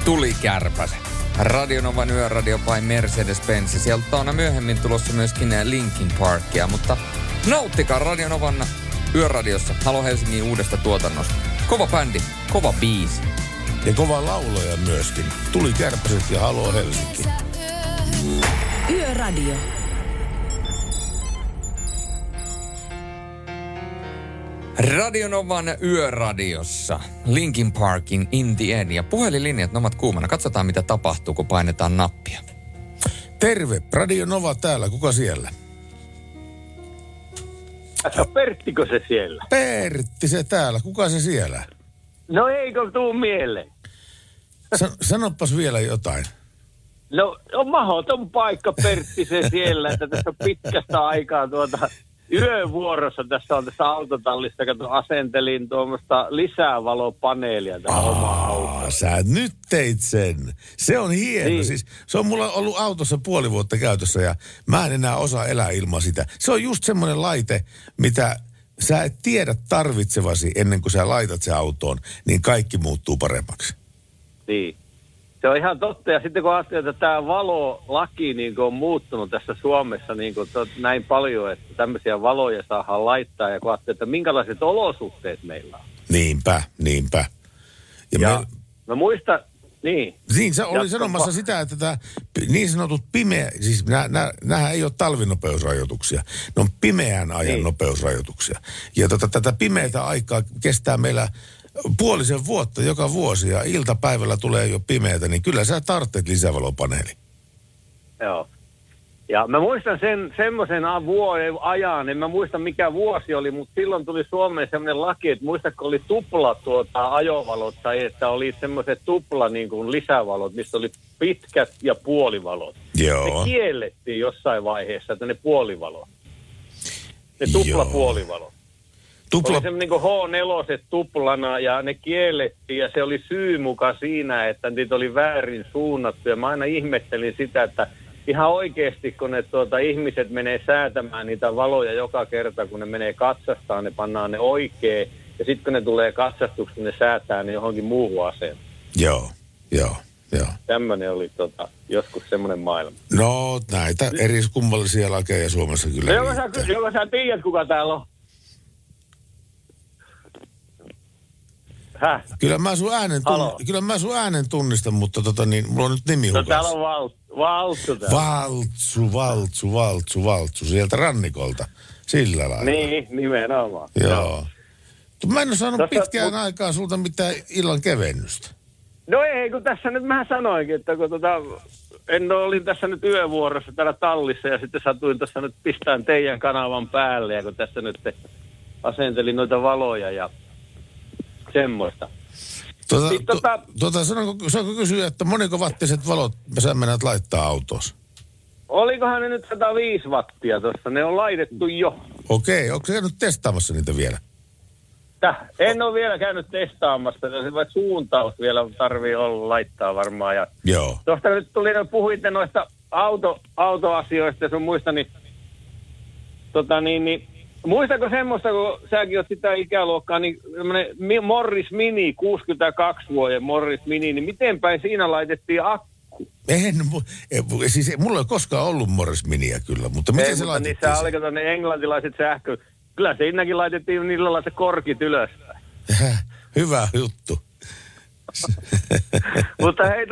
Tuli kärpäset. Radio Novan Yöradio by Mercedes-Benz. Sieltä on myöhemmin tulossa myöskin Linkin Parkia, mutta nauttikaa Radio Novan Yöradiossa Haloo Helsingin uudesta tuotannosta. Kova bändi, kova biisi. Ja kova lauloja myöskin. Tuli kärpäset ja Haloo Helsinki. Yöradio. Radio Novan Yöradiossa. Linkin Parkin In the End. Ja puhelinlinjat ovat kuumana. Katsotaan mitä tapahtuu, kun painetaan nappia. Terve, Radio Nova täällä. Kuka siellä? Perttikö se siellä? Pertti se täällä. Kuka se siellä? No eikö tuu mieleen? Sanopas vielä jotain. No on mahdoton paikka Pertti se siellä, että tässä on pitkästä aikaa yövuorossa. Tässä on tässä autotallista, kato asentelin tuommoista lisävalopaneelia tähän omaan autoon. Sä nyt teit sen. Se on hieno. Niin. Siis, se on mulla ollut autossa puoli vuotta käytössä ja mä en enää osaa elää ilman sitä. Se on just semmoinen laite, mitä sä et tiedä tarvitsevasi ennen kuin sä laitat se autoon, niin kaikki muuttuu paremmaksi. Niin. Se on ihan totta. Ja sitten kun ajattelee, että tämä valolaki niin on muuttunut tässä Suomessa niin näin paljon, että tämmöisiä valoja saadaan laittaa, ja kun ajattelee, että minkälaiset olosuhteet meillä on. Niinpä, niinpä. Ja mä muistan, niin. Niin, sä olin sanomassa sitä, että tämä niin sanotut pimeä, siis nämähän ei ole talvinopeusrajoituksia. Ne on pimeän ajan niin. Nopeusrajoituksia. Ja tätä pimeätä aikaa kestää meillä puolisen vuotta joka vuosi ja iltapäivällä tulee jo pimeätä, niin kyllä sä tarvitset lisävalopaneeli. Joo. Ja mä muistan semmoisen vuoden ajan, en mä muista mikä vuosi oli, mutta silloin tuli Suomeen semmoinen laki, että muistatko oli tupla ajovalot tai että oli semmoiset tupla niin kuin lisävalot, missä oli pitkät ja puolivalot. Joo. Ne kiellettiin jossain vaiheessa, että ne puolivalot. Ne tuplapuolivalot. Oli semmoinen niin H4 tuplana ja ne kiellettiin ja se oli syy muka siinä, että niitä oli väärin suunnattu. Ja mä aina ihmettelin sitä, että ihan oikeasti kun ne ihmiset menee säätämään niitä valoja joka kerta, kun ne menee katsastaan, ne pannaan ne oikein. Ja sitten kun ne tulee katsastuksi, ne säätää ne johonkin muuhun aseen. Joo. Tämmöinen oli joskus semmoinen maailma. No näitä eriskummallisia lakeja Suomessa kyllä. Joka sä tiedät kuka täällä on. Kyllä mä sun äänen tunnistan, mutta mulla on nyt nimi hukassa. Täällä on Valtsu täällä. Valtsu sieltä rannikolta. Sillä lailla. Niin, nimenomaan. Joo. Mä en ole saanut pitkään aikaa sulta mitään illan kevennystä. No ei, kun tässä nyt mä sanoinkin, että kun olin tässä nyt yövuorossa täällä tallissa ja sitten satuin tässä nyt pistään teidän kanavan päälle ja kun tässä nyt asentelin noita valoja ja semmoista. Saanko kysyä, että moniko wattiset valot sä menet laittaa autossa? Olikohan ne nyt 105 wattia tuossa? Ne on laitettu jo. Okei, onko sä käynyt testaamassa niitä vielä? En ole vielä käynyt testaamassa. Suuntaus vielä tarvii olla laittaa varmaan. Ja joo. Tuosta nyt puhuitte noista autoasioista ja sun muista, niin muistako semmoista, kun säkin oot sitä ikäluokkaa, niin Morris Mini, 62 vuoden Morris Mini, niin miten päin siinä laitettiin akku? Siis mulla ei koskaan ollut Morris Miniä kyllä, mutta miten ei, se mutta laitettiin? Niissä alkoi ne englantilaiset sähkö. Kyllä se innäkin laitettiin niillä lailla korkit ylös. Hyvä juttu. Mutta hei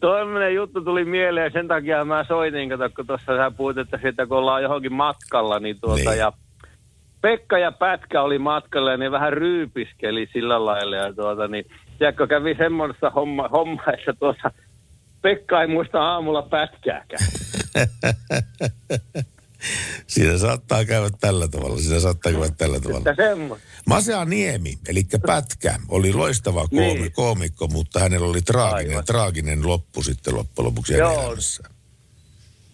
toinen juttu tuli mieleen, sen takia mä soitin, kun tuossa sä puhut, että siitä kun ollaan johonkin matkalla, niin ja Pekka ja Pätkä oli matkalla ja ne vähän ryypiskeli sillä lailla ja tiedätkö, kävi semmoista hommaa, että Pekka ei muista aamulla Pätkääkään. Siinä saattaa käydä tällä tavalla, Masaniemi, eli Pätkä, oli loistava koomikko, mutta hänellä oli traaginen loppu sitten loppujen lopuksi elämässä.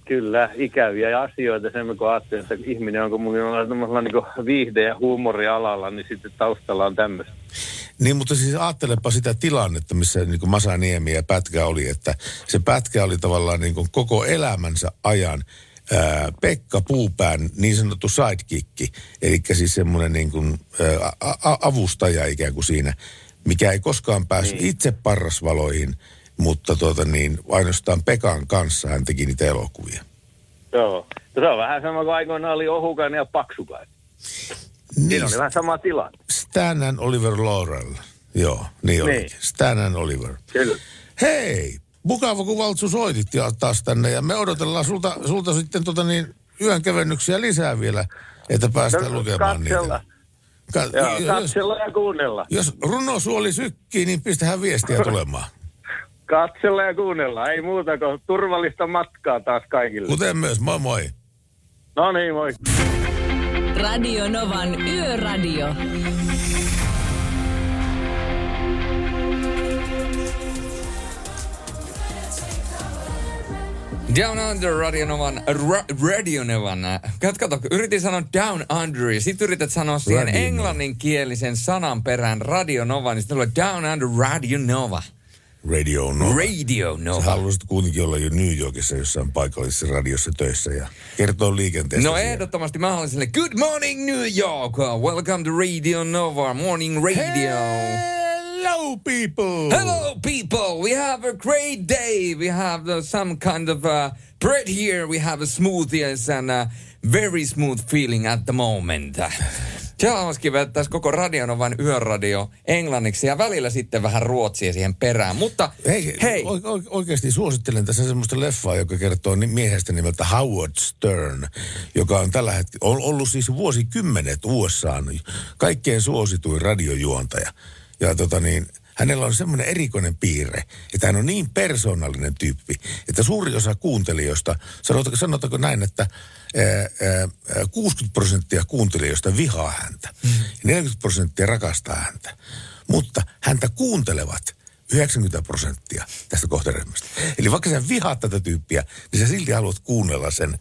Kyllä, ikäviä asioita, sen kun ajattelin, että ihminen on, kun mun on tämmöisellä niin viihde- ja huumorialalla, niin sitten taustalla on tämmöistä. Niin, mutta siis ajattelepa sitä tilannetta, missä niin kuin Masaniemi ja Pätkä oli, että se Pätkä oli tavallaan niin kuin koko elämänsä ajan Pekka Puupään niin sanottu sidekickki, eli siis semmoinen niin kuin avustaja ikään kuin siinä, mikä ei koskaan päässyt itse parrasvaloihin, mutta ainoastaan Pekan kanssa hän teki niitä elokuvia. Joo, se on vähän sama kuin aikoinaan oli Ohukainen ja Paksukainen. Niin, siinä oli vähän sama tilanne. Stan and Oliver Laurel, joo, niin olikin. Niin. Stan and Oliver. Kyllä. Hei! Mukava, kun Valtsu soitit taas tänne, ja me odotellaan sulta sitten yön kevennyksiä lisää vielä, että päästään lukemaan katsella niitä. Katsella ja kuunnella. Jos runosuoli sykkii, niin pistähän viestiä tulemaan. Katsella ja kuunnella, ei muuta kuin turvallista matkaa taas kaikille. Kuten myös, moi moi. No niin, moi. Radio Novan Yöradio. Down Under Radio Novan. Kato, yritin sanoa Down Under, sitten yrität sanoa siihen englanninkielisen sanan perään Radio Nova, niin sitten tulee Down Under Radio Nova. Radio Nova. Radio Nova. Sä haluaisit kuitenkin olla jo New Yorkissa jossain paikallisessa radiossa töissä ja kertoo liikenteestä. No siellä. Ehdottomasti mä haluaisin sille, good morning New York, welcome to Radio Nova, morning radio. Hello people. Hello people, we have a great day, we have some kind of bread here, we have a smoothies and a very smooth feeling at the moment. Se on hauski, että tässä koko radion on vain yöradio englanniksi ja välillä sitten vähän ruotsia siihen perään, mutta hei. Oikeasti suosittelen tässä semmoista leffaa, joka kertoo miehestä nimeltä Howard Stern, joka on tällä hetkellä, on ollut siis vuosikymmenet USA:n kaikkein suosituin radiojuontaja. Ja hänellä on semmoinen erikoinen piirre, että hän on niin persoonallinen tyyppi, että suuri osa kuuntelijoista, sanotaanko näin, että 60% kuuntelijoista vihaa häntä, 40% rakastaa häntä, mutta häntä kuuntelevat 90% tästä kohderyhmästä. Eli vaikka sä vihaat tätä tyyppiä, niin sä silti haluat kuunnella sen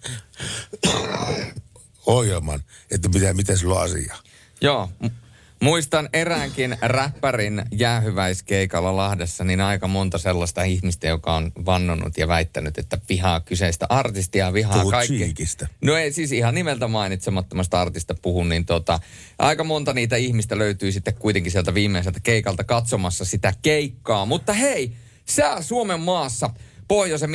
ohjelman, että miten sulla on asiaa. Joo. Muistan eräänkin räppärin jäähyväiskeikalla Lahdessa, niin aika monta sellaista ihmistä, joka on vannonut ja väittänyt, että vihaa kyseistä artistia, vihaa kaikkea. Cheekistä. No ei, siis ihan nimeltä mainitsemattomasta artista puhun, niin aika monta niitä ihmistä löytyy sitten kuitenkin sieltä viimeiseltä keikalta katsomassa sitä keikkaa. Mutta hei, sää Suomen maassa pohjoisen -5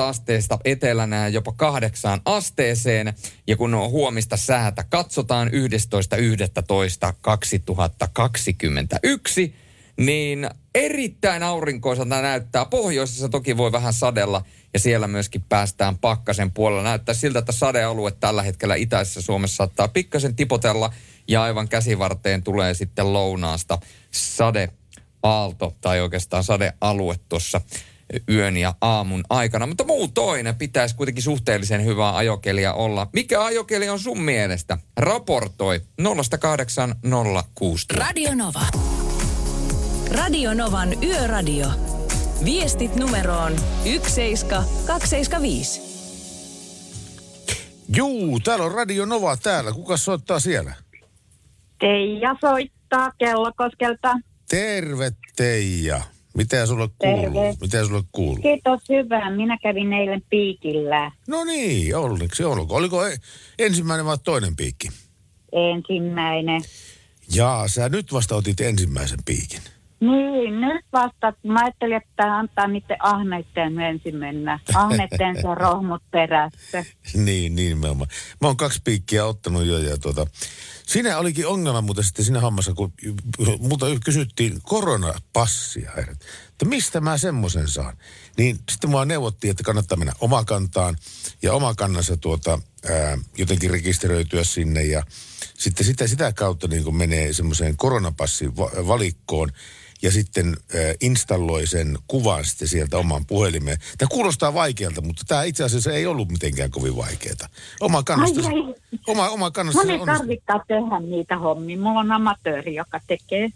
asteesta etelänä jopa 8 asteeseen. Ja kun on huomista säätä, katsotaan 11.11.2021, niin erittäin aurinkoiselta näyttää. Pohjoisessa toki voi vähän sadella ja siellä myöskin päästään pakkasen puolella. Näyttää siltä, että sadealue tällä hetkellä itäisessä Suomessa saattaa pikkasen tipotella ja aivan käsivarteen tulee sitten lounaasta sadeaalto tai oikeastaan sadealue tuossa yön ja aamun aikana, mutta muutoin pitäisi kuitenkin suhteellisen hyvää ajokelia olla. Mikä ajokeli on sun mielestä? Raportoi 0806. Radio Nova. Radio Novan yöradio. Viestit numeroon 17275. Juu, täällä on Radio Nova täällä. Kuka soittaa siellä? Teija soittaa Kellokoskelta. Terve Teija. Mitä sulle kuuluu? Kiitos, hyvä. Minä kävin eilen piikillä. No niin, onneksi olkoon. Oliko ensimmäinen vai toinen piikki? Ensimmäinen. Jaa, sä nyt vasta otit ensimmäisen piikin. Niin, nyt vasta. Mä ajattelin, että antaa niiden ahneiden ensin mennä. Ahneiden saa rohmut perässä. Niin, mä oon 2 piikkiä ottanut jo ja Siinä olikin ongelma muuten sitten siinä hammassa, kun multa kysyttiin koronapassia, että mistä mä semmoisen saan. Niin sitten mua neuvottiin, että kannattaa mennä Omakantaan ja Omakannassa jotenkin rekisteröityä sinne. Ja sitten sitä kautta niin kun menee semmoiseen koronapassin valikkoon ja sitten installoi sen kuvan sitten sieltä omaan puhelimeen. Tämä kuulostaa vaikealta, mutta tämä itse asiassa ei ollut mitenkään kovin vaikeaa. Oma kannasta. Mun ei tarvittaa tehdä niitä hommia. Mulla on amatööri, joka tekee.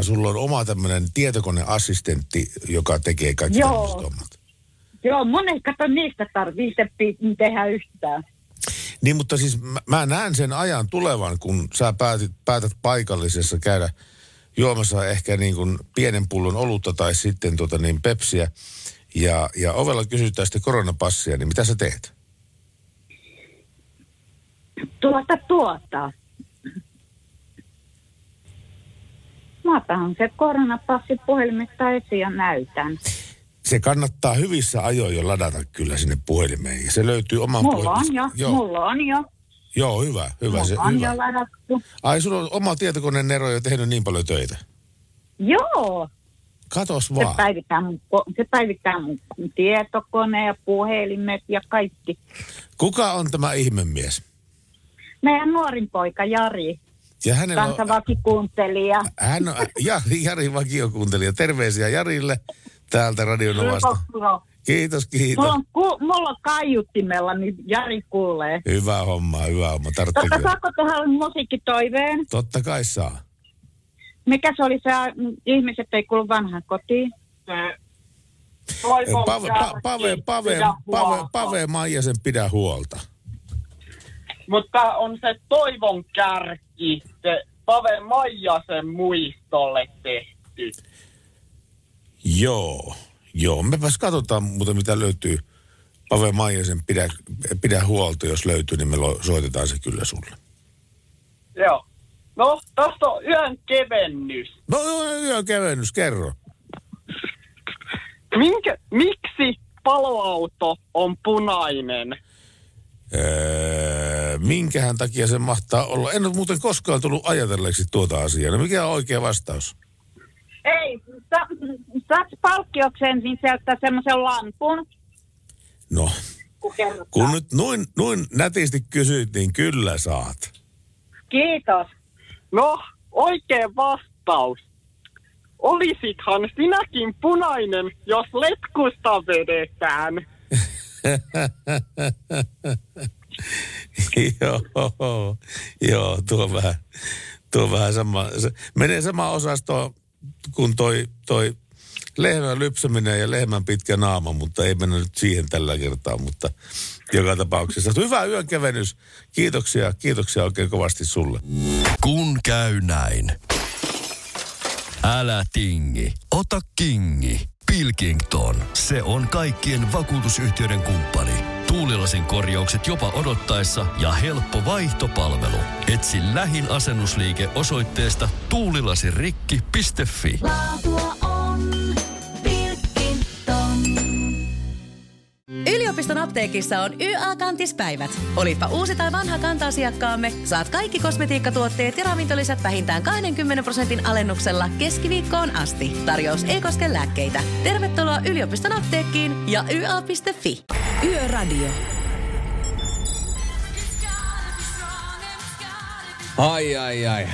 Sulla on oma tämmöinen tietokoneassistentti, joka tekee kaikki tämmöiset hommat. Joo, mun ei kato niistä tarvitse tehdä yhtään. Niin, mutta siis mä näen sen ajan tulevan, kun sä päätät paikallisessa käydä juomassa ehkä niin kuin pienen pullon olutta tai sitten pepsiä. Ja ovella kysytään sitten koronapassia, niin mitä sä teet? Mä otan se koronapassi puhelimesta esiin ja näytän. Se kannattaa hyvissä ajoin jo ladata kyllä sinne puhelimeen. Se löytyy oman puhelimesta. Mulla on jo. Joo, hyvä. Mulla on jo ladattu. Ai, sun on oma tietokoneen Nero jo tehnyt niin paljon töitä? Joo. Katos vaan. Se päivittää mun tietokone ja puhelimet ja kaikki. Kuka on tämä ihmemies? Meidän nuorin poika Jari. Ja hänellä on vakiokuuntelija. Jari vakiokuuntelija. Terveisiä Jarille täältä Radio Novasta. Kiitos. Mulla on kaiuttimella, niin Jari kuulee. Hyvä homma. Saako tehdä musiikkitoiveen? Totta kai saa. Mikä se oli se, ihmiset ei kuulu vanhaan kotiin? Pave Maijasen Pidä huolta. Mutta on se Toivon kärki, se Pave Maijasen muistolle tehty. Joo. Mepäs katsotaan muuten, mitä löytyy. Pave Maijasen pidä huolta, jos löytyy, niin me soitetaan se kyllä sulle. Joo. No, tästä on yön kevennys. No, yön kevennys, kerro. Miksi paloauto on punainen? Minkähän takia se mahtaa olla? En ole muuten koskaan tullut ajatelleeksi tuota asiaa. No, mikä on oikea vastaus? Ei, saaks palkkiokseen niin sieltä semmoisen lampun? No, kun nyt noin nätisti kysyit, niin kyllä saat. Kiitos. No, oikea vastaus. Olisithan sinäkin punainen, jos letkusta vedetään. Joo, tuo vähän sama. Menee sama osasto kuin toi lehmän lypsäminen ja lehmän pitkä naama, mutta ei mennä nyt siihen tällä kertaa, mutta joka tapauksessa. Hyvä yön kevennys. Kiitoksia oikein kovasti sulle. Kun käy näin. Älä tingi, ota kingi. Pilkington, se on kaikkien vakuutusyhtiöiden kumppani. Tuulilasin korjaukset jopa odottaessa ja helppo vaihtopalvelu. Etsi lähin asennusliike osoitteesta tuulilasirikki.fi. Laatua on Pilkington. Yliopiston apteekissa on YA-kantispäivät. Olipa uusi tai vanha kanta-asiakkaamme, saat kaikki kosmetiikkatuotteet ja ravintolisät vähintään 20% alennuksella keskiviikkoon asti. Tarjous ei koske lääkkeitä. Tervetuloa yliopiston apteekkiin ja YA.fi. Yöradio. Ai.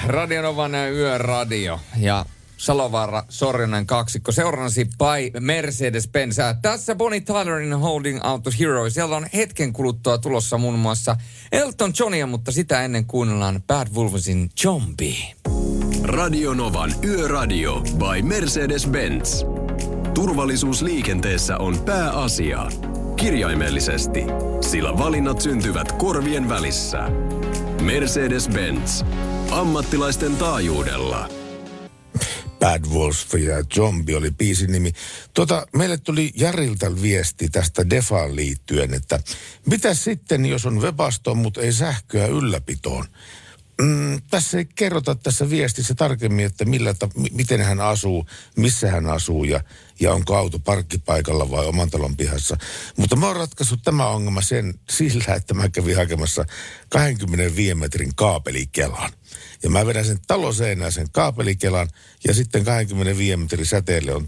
Radio Novan yöradio. Ja Salovaara, Sorjonen kaksikko. Seurannasi by Mercedes-Benz. Tässä Bonnie Tylerin Holding Out to Heroes. Siellä on hetken kuluttua tulossa muun muassa Elton Johnia, mutta sitä ennen kuunnellaan Bad Wolvesin Zombie. Radio Novan yöradio by Mercedes-Benz. Turvallisuus liikenteessä on pääasia. Kirjaimellisesti, sillä valinnat syntyvät korvien välissä. Mercedes-Benz. Ammattilaisten taajuudella. Bad Wolf ja Zombie oli biisin nimi. Meille tuli Jarilta viesti tästä Defaan liittyen, että mitä sitten, jos on Webastoon, mutta ei sähköä ylläpitoon? Tässä ei kerrota tässä viestissä tarkemmin, että miten hän asuu, missä hän asuu ja onko auto parkkipaikalla vai oman talon pihassa. Mutta mä oon ratkaissut tämä ongelma sillä, että mä kävin hakemassa 25 metrin kaapelikelan. Ja mä vedän sen taloseinään sen kaapelikelan ja sitten 25 metrin säteelle on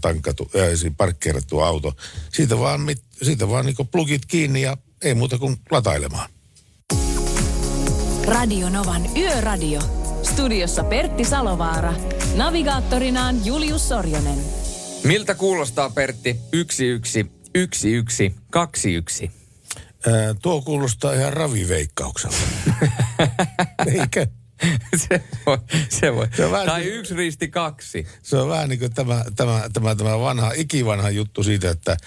parkkeerattu auto. Siitä vaan niin kuin plugit kiinni ja ei muuta kuin latailemaan. Radio Novan Yöradio. Studiossa Pertti Salovaara. Navigaattorinaan Julius Sorjonen. Miltä kuulostaa, Pertti, 111121? Tuo kuulostaa ihan raviveikkaukselta. Eikö? Se voi. Tai niin, 1-2. Se on vähän niin kuin tämä vanha, ikivanha juttu siitä, että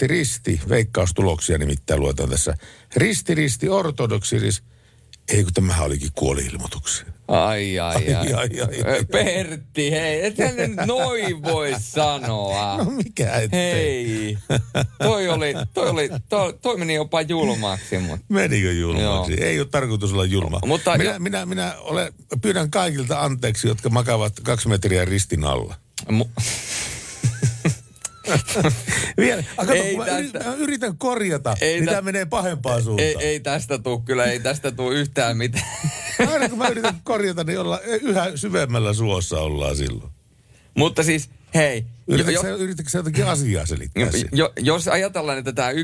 risti. Veikkaustuloksia nimittäin luetaan tässä. Risti, ortodoksiris. Ei kun tämähän olikin kuoli-ilmoituksia. Ai. Pertti, hei, ethän nyt noin voi sanoa. No mikä ettei. Hei, toi meni jopa julmaksi. Mutta. Menikö julmaksi? Joo. Ei ole tarkoitus olla julma. No, mutta minä pyydän kaikilta anteeksi, jotka makavat 2 metriä ristin alla. Vielä. Kato, mä yritän korjata, niin tämä menee pahempaan suuntaan. Ei tästä tule yhtään mitään. Aina kun mä yritän korjata, niin yhä syvemmällä suossa ollaan silloin. Mutta siis, hei. Yritätkö sä jotakin asiaa selittää? Jos ajatellaan, että tämä 1-1-1-1-1-1-1-2-1,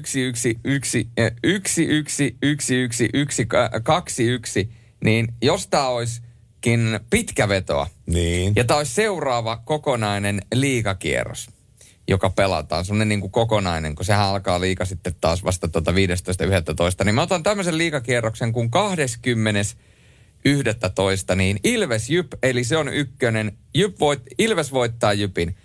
niin jos tämä olisikin pitkä vetoa, niin. Ja tämä olisi seuraava kokonainen liigakierros, joka pelataan, semmoinen niin kuin kokonainen, kun sehän alkaa liiga sitten taas vasta 15.11. Niin mä otan tämmöisen liigakierroksen kuin 20.11. Niin Ilves Jyp, eli se on ykkönen. Ilves voittaa Jypin.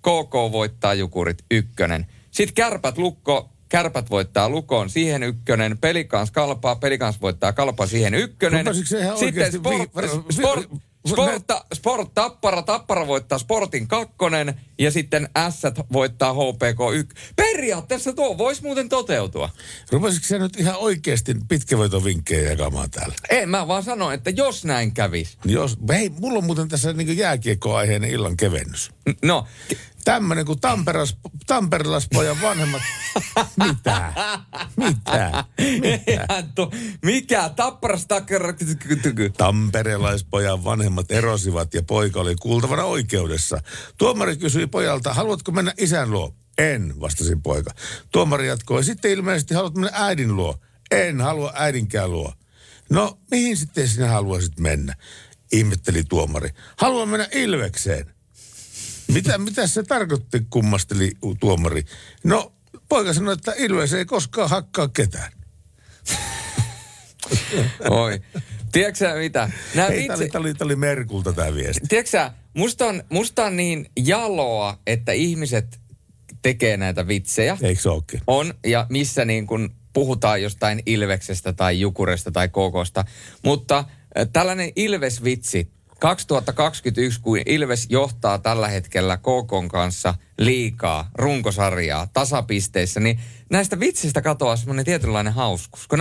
KK voittaa Jukurit, ykkönen. Sitten Kärpät Lukko, Kärpät voittaa Lukoon, siihen ykkönen. Pelikans Kalpaa, Pelikans voittaa Kalpaa, siihen ykkönen. Sitten Sport... Tappara voittaa Sportin 2 ja sitten Ässät voittaa HPK 1. Periaatteessa tuo voisi muuten toteutua. Rupasitko sä nyt ihan oikeasti pitkävoitovinkkejä jakamaan täällä? Ei, mä vaan sanoin, että jos näin kävisi. Jos, hei, mulla on muuten tässä niin kuin jääkiekkoaiheinen illan kevennys. No. Tämmönen kuin tamperelaispojan vanhemmat. Mitä? Mikä? Tamperelaispojan vanhemmat erosivat ja poika oli kuultavana oikeudessa. Tuomari kysyi pojalta, haluatko mennä isän luo? En, vastasi poika. Tuomari jatkoi, sitten ilmeisesti haluat mennä äidin luo? En halua äidinkään luo. No, mihin sitten sinä haluaisit mennä? Ihmetteli tuomari. Haluan mennä Ilvekseen. Mitä se tarkoitti, kummasteli tuomari? No, poika sanoi, että Ilves ei koskaan hakkaa ketään. Oi. Tiedätkö sä mitä? Tämä oli Merkulta tämä viesti. Tiedätkö sä, musta on niin jaloa, että ihmiset tekee näitä vitsejä. Eikö se ookin? On, ja missä niin kun puhutaan jostain Ilveksestä tai Jukuresta tai KK:sta. Mutta tällainen Ilves-vitsi. 2021, kun Ilves johtaa tällä hetkellä KK:n kanssa liigaa, runkosarjaa, tasapisteissä, niin näistä vitsistä katoaa semmoinen tietynlainen hauskuus. Kun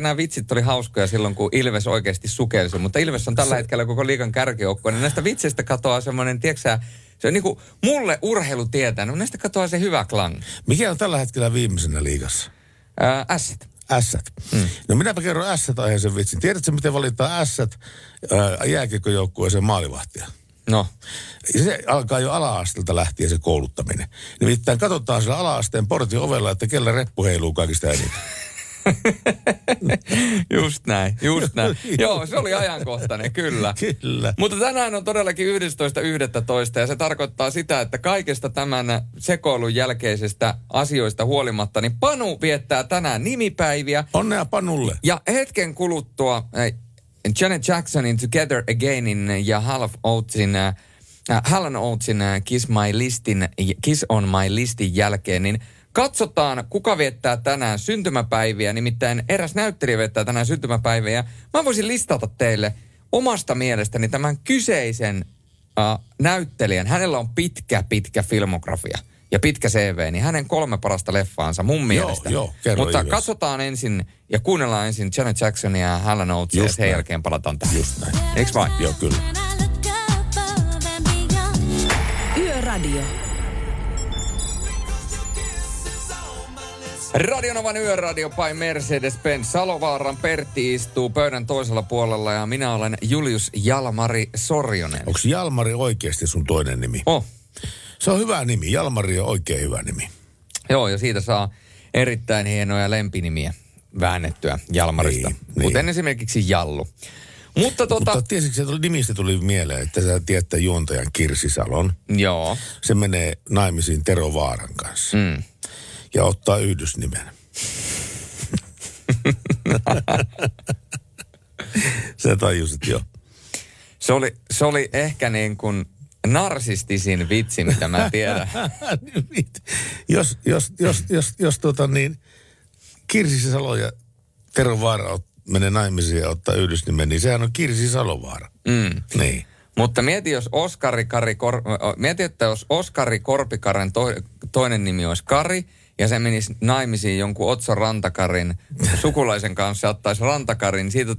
nämä vitsit oli hauskoja silloin, kun Ilves oikeasti sukelsi, mutta Ilves on tällä hetkellä koko liigan kärkijoukkoa, niin näistä vitsistä katoaa semmoinen, tiedätkö, se on niin kuin mulle urheilu tietää, niin näistä katoaa se hyvä klang. Mikä on tällä hetkellä viimeisenä liigassa? Ässät. Hmm. No minäpä kerron Ässät-aiheisen vitsin. Tiedätkö, miten valitaan Ässät jääkiekkojoukkueeseen maalivahtia? No. Ja se alkaa jo ala-astelta lähtien se kouluttaminen. Nimittäin katsotaan sillä ala-asteen portin ovella, että kellä reppu heiluu kaikista eniten. Just näin. Joo, se oli ajankohtainen, kyllä. Mutta tänään on todellakin 11.11. ja se tarkoittaa sitä, että kaikesta tämän sekoilun jälkeisestä asioista huolimatta, niin Panu viettää tänään nimipäiviä. Onnea Panulle. Ja hetken kuluttua Janet Jacksonin Together Againin ja Hall & Oatesin Kiss on my listin jälkeen, niin katsotaan, kuka viettää tänään syntymäpäiviä, nimittäin eräs näyttelijä viettää tänään syntymäpäiviä. Mä voisin listata teille omasta mielestäni tämän kyseisen näyttelijän. Hänellä on pitkä filmografia ja pitkä CV, niin hänen 3 parasta leffaansa mun mielestä. Joo, mutta ihmeessä. Katsotaan ensin ja kuunnellaan ensin Janet Jacksonia ja Hall & Oatesia ja sen jälkeen palataan tähän. Just näin. Eiks vain? Joo, kyllä. Yöradio. Radio Novan yöradio by Mercedes-Benz. Salovaaran Pertti istuu pöydän toisella puolella ja minä olen Julius Jalmari Sorjonen. Onko Jalmari oikeasti sun toinen nimi? On. Se on hyvä nimi. Jalmari on oikein hyvä nimi. Joo, ja siitä saa erittäin hienoja lempinimiä väännettyä Jalmarista. Niin. Kuten esimerkiksi Jallu. Mutta tiesitkö, että nimistä tuli mieleen, että sä tiedät juontajan Kirsi Salon. Joo. Se menee naimisiin Tero Vaaran kanssa. Mm. Ja ottaa yhdysnimen. Sä tajusit jo. Se oli ehkä niin kuin narsistisin vitsi, mitä mä tiedän. jos Kirsi Salo ja Tero Vaara menee naimisiin ja ottaa yhdysnimen, niin sehän on Kirsi Salovaara. Mm. Niin. Mutta mieti, jos Oskari Korpikaren toinen nimi olisi Kari, ja se menisi naimisiin jonkun Otson Rantakarin sukulaisen kanssa ja ottaisi Rantakarin. Siitä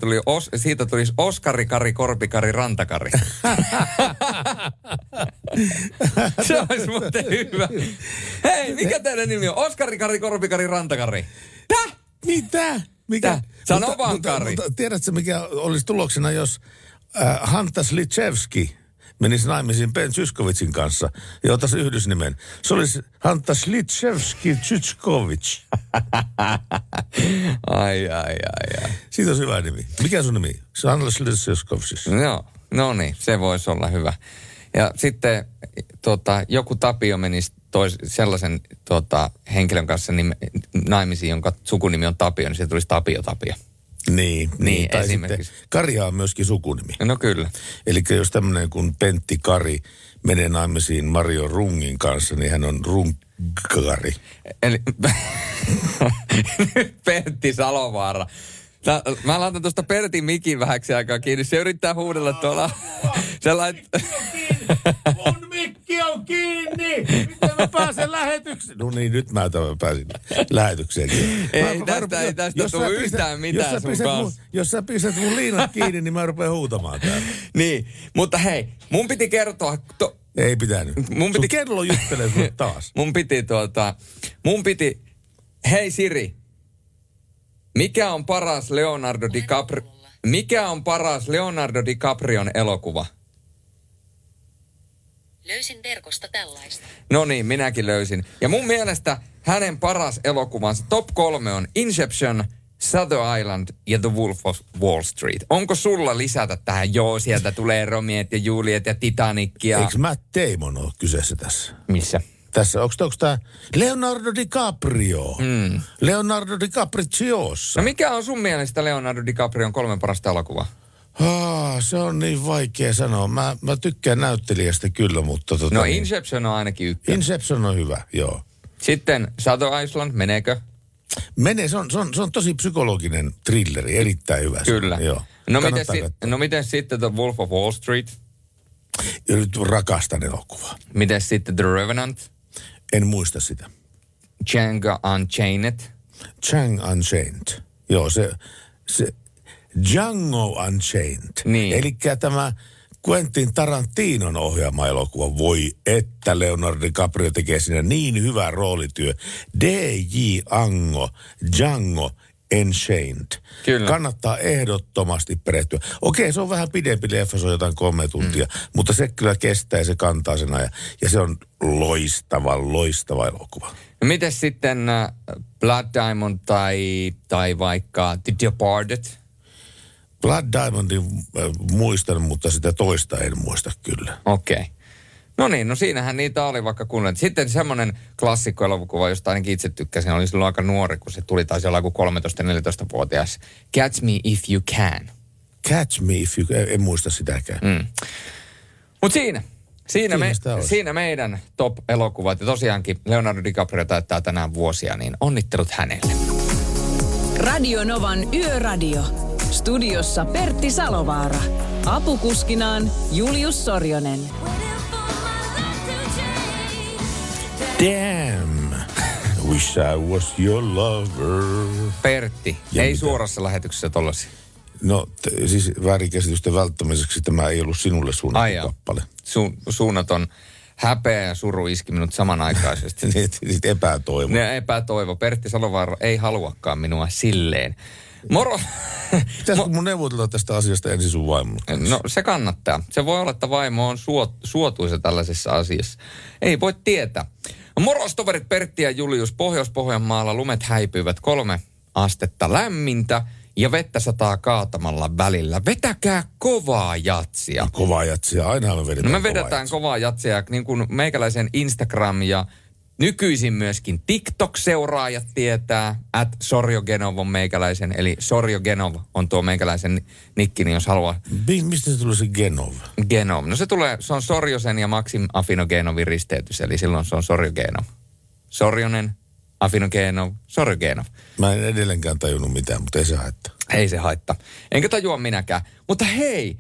tulisi Oskari, Kari, Korpikari, Rantakari. Se olisi muuten hyvä. Hei, mikä teidän nimi on? Oskari, Kari, Korpikari, Rantakari. Täh? Mitä? Mikä? Sano vaan, Kari. Tiedätkö, mikä olisi tuloksena, jos Hantas Lichevski menisi naimisiin Ben Zyskowiczin kanssa ja ottaisi yhdysnimen. Se olisi Hantta Slitschevski-Zyskovic. Ai. Siitä on hyvä nimi. Mikä sun nimi? Se on Hantta Slitschevski. No niin, se voisi olla hyvä. Ja sitten joku Tapio menisi sellaisen henkilön kanssa naimisiin, jonka sukunimi on Tapio, niin se tulisi Tapio. Niin, tai sitten Karja on myöskin sukunimi. No kyllä. Eli jos tämmöinen kuin Pentti Kari menee naimisiin Mario Rungin kanssa, niin hän on Runkari. Eli Pentti Salovaara. Mä laitan tuosta Pertin mikin vähäksi aikaa kiinni. Se yrittää huudella tuolla. Mun mikki on kiinni! Miten mä pääsen lähetykseen? No niin, nyt mä pääsin lähetykseen. Ei tästä tule yhtään mitään sun kanssa. Jos sä pistät mun liinat kiinni, niin mä rupean huutamaan täällä. Niin, mutta hei, mun piti kertoa... Ei pitänyt. Sun kello juttelee sun taas. Mun piti... Hei Siri, mikä on paras Leonardo DiCaprion elokuva? Löysin verkosta tällaista. No niin, minäkin löysin. Ja mun mielestä hänen paras elokuvansa top 3 on Inception, Shutter Island ja The Wolf of Wall Street. Onko sulla lisätä tähän? Joo, sieltä tulee Romeot ja Juliet ja Titanic ja... Eikö Matt Damon ole kyseessä tässä? Missä? Tässä, onko tämä Leonardo DiCaprio? Mm. Leonardo DiCapriciossa. No mikä on sun mielestä Leonardo DiCaprion 3 parasta elokuvaa? Se on niin vaikea sanoa. Mä tykkään näyttelijästä kyllä, mutta... No Inception on ainakin ykkönen. Inception on hyvä, joo. Sitten Shutter Island, meneekö? Menee, se on tosi psykologinen thrilleri, erittäin hyvä. Kyllä. Joo. No miten sitten The Wolf of Wall Street? Nyt rakastan elokuvaa. Miten sitten The Revenant? En muista sitä. Django Unchained. Joo, se Django Unchained. Niin. Elikkä tämä Quentin Tarantinon ohjaama elokuva. Voi että Leonardo DiCaprio tekee siinä niin hyvä roolityö. Django Unchained. Kyllä. Kannattaa ehdottomasti perehtyä. Okei, se on vähän pidempi leffa, se on jotain 3 tuntia, mutta se kyllä kestää ja se kantaa sen ajan. Ja se on loistava elokuva. No mites sitten Blood Diamond tai vaikka The Departed? Blood Diamondin muistan, mutta sitä toista en muista kyllä. Okei. No niin, no siinähän niitä oli vaikka kun... Sitten semmoinen klassikkoelokuva, josta ainakin itse tykkäsin, oli silloin aika nuori, kun se tuli taisi olla kuin 13-14-vuotias. Catch Me If You Can. Catch Me If You Can, en muista sitäkään. Mutta siinä meidän top-elokuvat. Ja tosiaankin Leonardo DiCaprio täyttää tänään vuosia, niin onnittelut hänelle. Radio Novan Yöradio. Studiossa Pertti Salovaara. Apukuskinaan Julius Sorjonen. Damn, wish I was your lover. Pertti, ja ei mitä? Suorassa lähetyksessä tollasia. No, siis väärinkäsitysten välttämiseksi tämä ei ollut sinulle suunnaton kappale. Suunnaton häpeä ja suru iski minut samanaikaisesti. Sitten epätoivo. Epätoivo. Pertti Salovaara ei haluakaan minua silleen. Moro! Pitäisikö mun neuvotella tästä asiasta ensin sun vaimolle? No se kannattaa. Se voi olla, että vaimo on suotuisa tällaisessa asiassa. Ei voi tietää. Morostoverit Pertti ja Julius. Pohjois-Pohjanmaalla lumet häipyivät 3 astetta lämmintä ja vettä sataa kaatamalla välillä. Vetäkää kovaa jatsia. No, kovaa jatsia, aina me vedetään. No me vedetään kovaa jatsia, niin kuin meikäläisen Instagram ja nykyisin myöskin TikTok-seuraajat tietää, että Sorjogenov on meikäläisen, eli Sorjogenov on tuo meikäläisen nikki, niin jos haluaa... Mistä se tulee se Genov? Genov. No se on Sorjosen ja Maxim Afinogenovin risteytys, eli silloin se on Sorjogenov. Sorjonen, Afinogenov, Sorjogenov. Mä en edelleenkään tajunnut mitään, mutta ei se haittaa. Ei se haittaa. Enkä tajua minäkään. Mutta hei,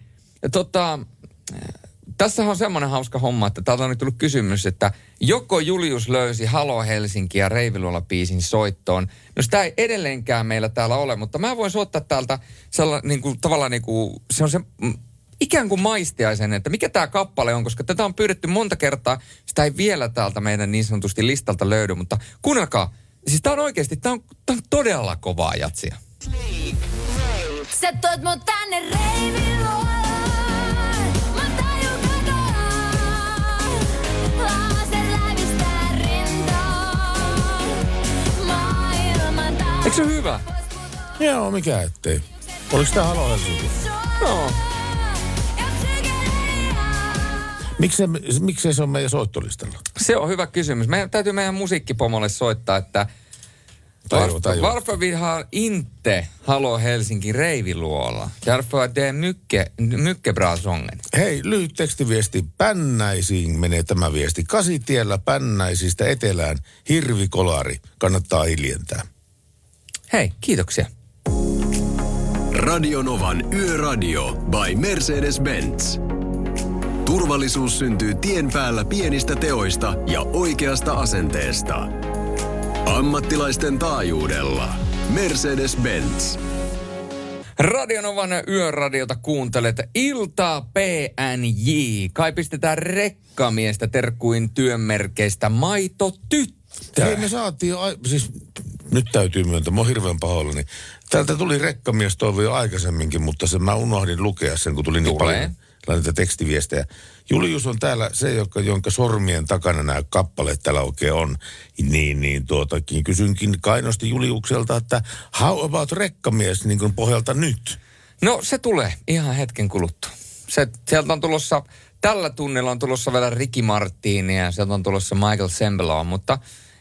tässähän on semmoinen hauska homma, että täältä on nyt tullut kysymys, että joko Julius löysi Haloo Helsinki ja Reiviluola-biisin soittoon. No sitä ei edelleenkään meillä täällä ole, mutta mä voin soittaa täältä tavallaan se on se ikään kuin maistiaisen, että mikä tää kappale on, koska tätä on pyydetty monta kertaa. Sitä ei vielä täältä meidän niin sanotusti listalta löydy, mutta kuunnelkaa. Siis tää on oikeasti, tää on todella kovaa jatsia. Sä toit mun tänne Reiviluola. Eikö se hyvä? Joo, mikä ettei. Oliko tää Haloo Helsinki? No. Miksi se on meidän soittolistalla? Se on hyvä kysymys. Meidän täytyy meidän musiikkipomolle soittaa, että... Varför vi har inte Haloo Helsinki Reiviluola? Därför det är mycket bra sången. Hei, lyhyt tekstiviesti. Pännäisiin menee tämä viesti. Kasitiellä Pännäisistä etelään. Hirvikolari. Kannattaa hiljentää. Hei, kiitoksia. Radio Novan Yöradio by Mercedes-Benz. Turvallisuus syntyy tien päällä pienistä teoista ja oikeasta asenteesta. Ammattilaisten taajuudella. Mercedes-Benz. Radio Novan Yöradiota kuuntelet. Iltaa PNJ. Kai pistetään rekkamiestä terkkuin työmerkeistä maitotyttö. Hei, me saatiin nyt täytyy myöntää, mä oon hirveän pahoillani. Täältä tuli rekkamies toivo jo aikaisemminkin, mutta mä unohdin lukea sen, kun tuli niin paljon näitä tekstiviestejä. Julius on täällä se, jonka sormien takana nämä kappaleet täällä oikein on. Niin, kysynkin kainosti Juliukselta, että how about rekkamies niin kuin pohjalta nyt? No se tulee ihan hetken kuluttua. Sieltä on tulossa, tällä tunnilla on tulossa vielä Ricky Martin ja sieltä on tulossa Michael Sembelaa, mutta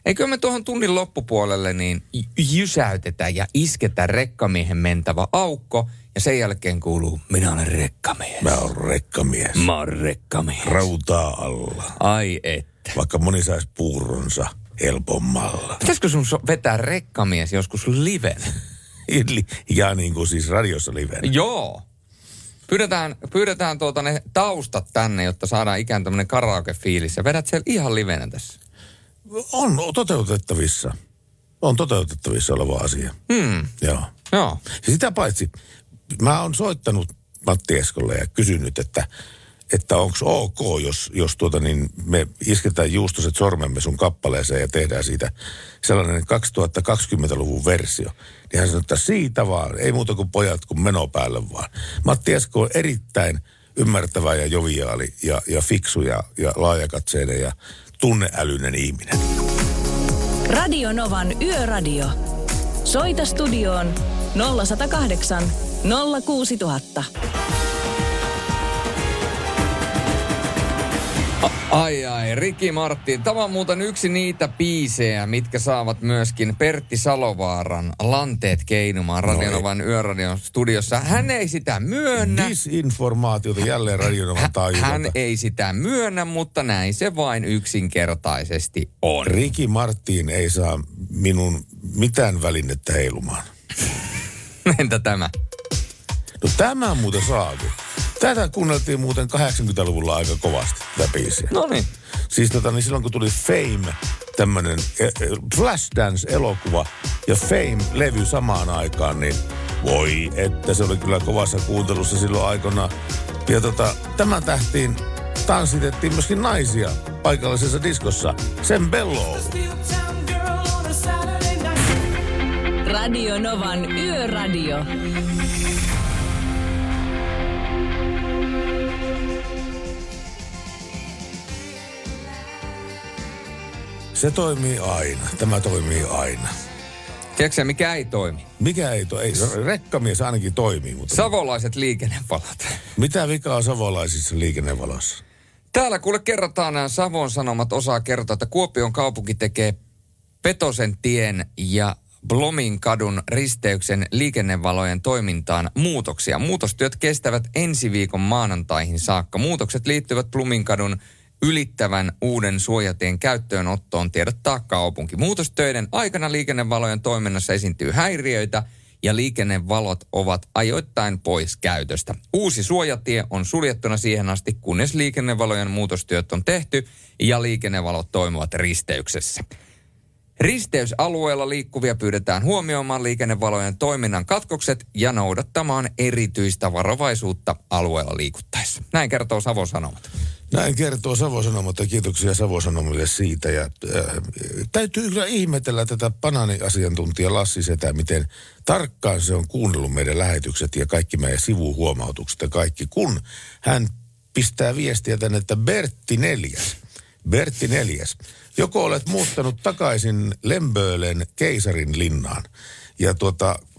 eikö me tuohon tunnin loppupuolelle niin jysäytetään ja isketään rekkamiehen mentävä aukko ja sen jälkeen kuuluu minä olen rekkamies. Mä oon rekkamies. Mä oon rekkamies. Rautaa alla. Ai että. Vaikka moni saisi puuronsa helpommalla. Pitäisikö sun vetää rekkamies joskus liven? Ja niin kuin siis radiossa liven. Joo. Pyydetään ne taustat tänne, jotta saadaan ikään tämmönen karaoke-fiilis ja vedät siellä ihan livenä tässä. On toteutettavissa oleva asia. Joo. Ja sitä paitsi, mä oon soittanut Matti Eskolle ja kysynyt, että onko ok, jos me isketään juustoset sormemme sun kappaleeseen ja tehdään siitä sellainen 2020-luvun versio. Niin hän sanoi, että siitä vaan, ei muuta kuin pojat, kun meno päälle vaan. Matti Esko on erittäin ymmärtävä ja joviaali ja fiksu ja laajakatseinen ja tunneälyinen ihminen. Radio Novan Yöradio. Soita studioon 0108 06000. Ai, Ricky Martin. Tämä on muuten yksi niitä biisejä, mitkä saavat myöskin Pertti Salovaaran lanteet keinumaan Radio Novan Yöradion studiossa. Hän ei sitä myönnä. Disinformaatiota jälleen Radio Novan taajuudelta. Hän ei sitä myönnä, mutta näin se vain yksinkertaisesti on. Ricky Martin ei saa minun mitään välinettä heilumaan. Entä tämä? No tämä muuten saakin. Tätä kuunneltiin muuten 80-luvulla aika kovasti, tätä biisiä. No niin. Siis niin silloin kun tuli Fame, tämmönen Flashdance-elokuva ja Fame-levy samaan aikaan, niin voi, että se oli kyllä kovassa kuuntelussa silloin aikana. Ja tämän tähtiin tanssitettiin myöskin naisia paikallisessa diskossa. Sen bellow. Radio Novan Yöradio. Se toimii aina. Tämä toimii aina. Tiedätkö mikä ei toimi? Mikä ei toimi? Rekkamies ainakin toimii. Mutta savolaiset liikennevalot. Mitä vikaa on savolaisissa liikennevalossa? Täällä kuule kerrotaan, nämä Savon Sanomat osaa kertoa, että Kuopion kaupunki tekee Petosen tien ja Blomin kadun risteyksen liikennevalojen toimintaan muutoksia. Muutostyöt kestävät ensi viikon maanantaihin saakka. Muutokset liittyvät Blomin kadun ylittävän uuden suojatien käyttöönottoon, tiedottaa kaupunki. Muutostöiden aikana liikennevalojen toiminnassa esiintyy häiriöitä ja liikennevalot ovat ajoittain pois käytöstä. Uusi suojatie on suljettuna siihen asti, kunnes liikennevalojen muutostyöt on tehty ja liikennevalot toimivat risteyksessä. Risteysalueella liikkuvia pyydetään huomioimaan liikennevalojen toiminnan katkokset ja noudattamaan erityistä varovaisuutta alueella liikuttaessa. Näin kertoo Savon Sanomat. Näin kertoo Savon Sanomat ja kiitoksia Savon Sanomille siitä. Ja, täytyy kyllä ihmetellä tätä banaaniasiantuntija Lassi Setää, miten tarkkaan se on kuunnellut meidän lähetykset ja kaikki meidän sivuhuomautukset ja kaikki. Kun hän pistää viestiä tänne, että Bertti neljäs. Joko olet muuttanut takaisin Lemböölen keisarin linnaan? Ja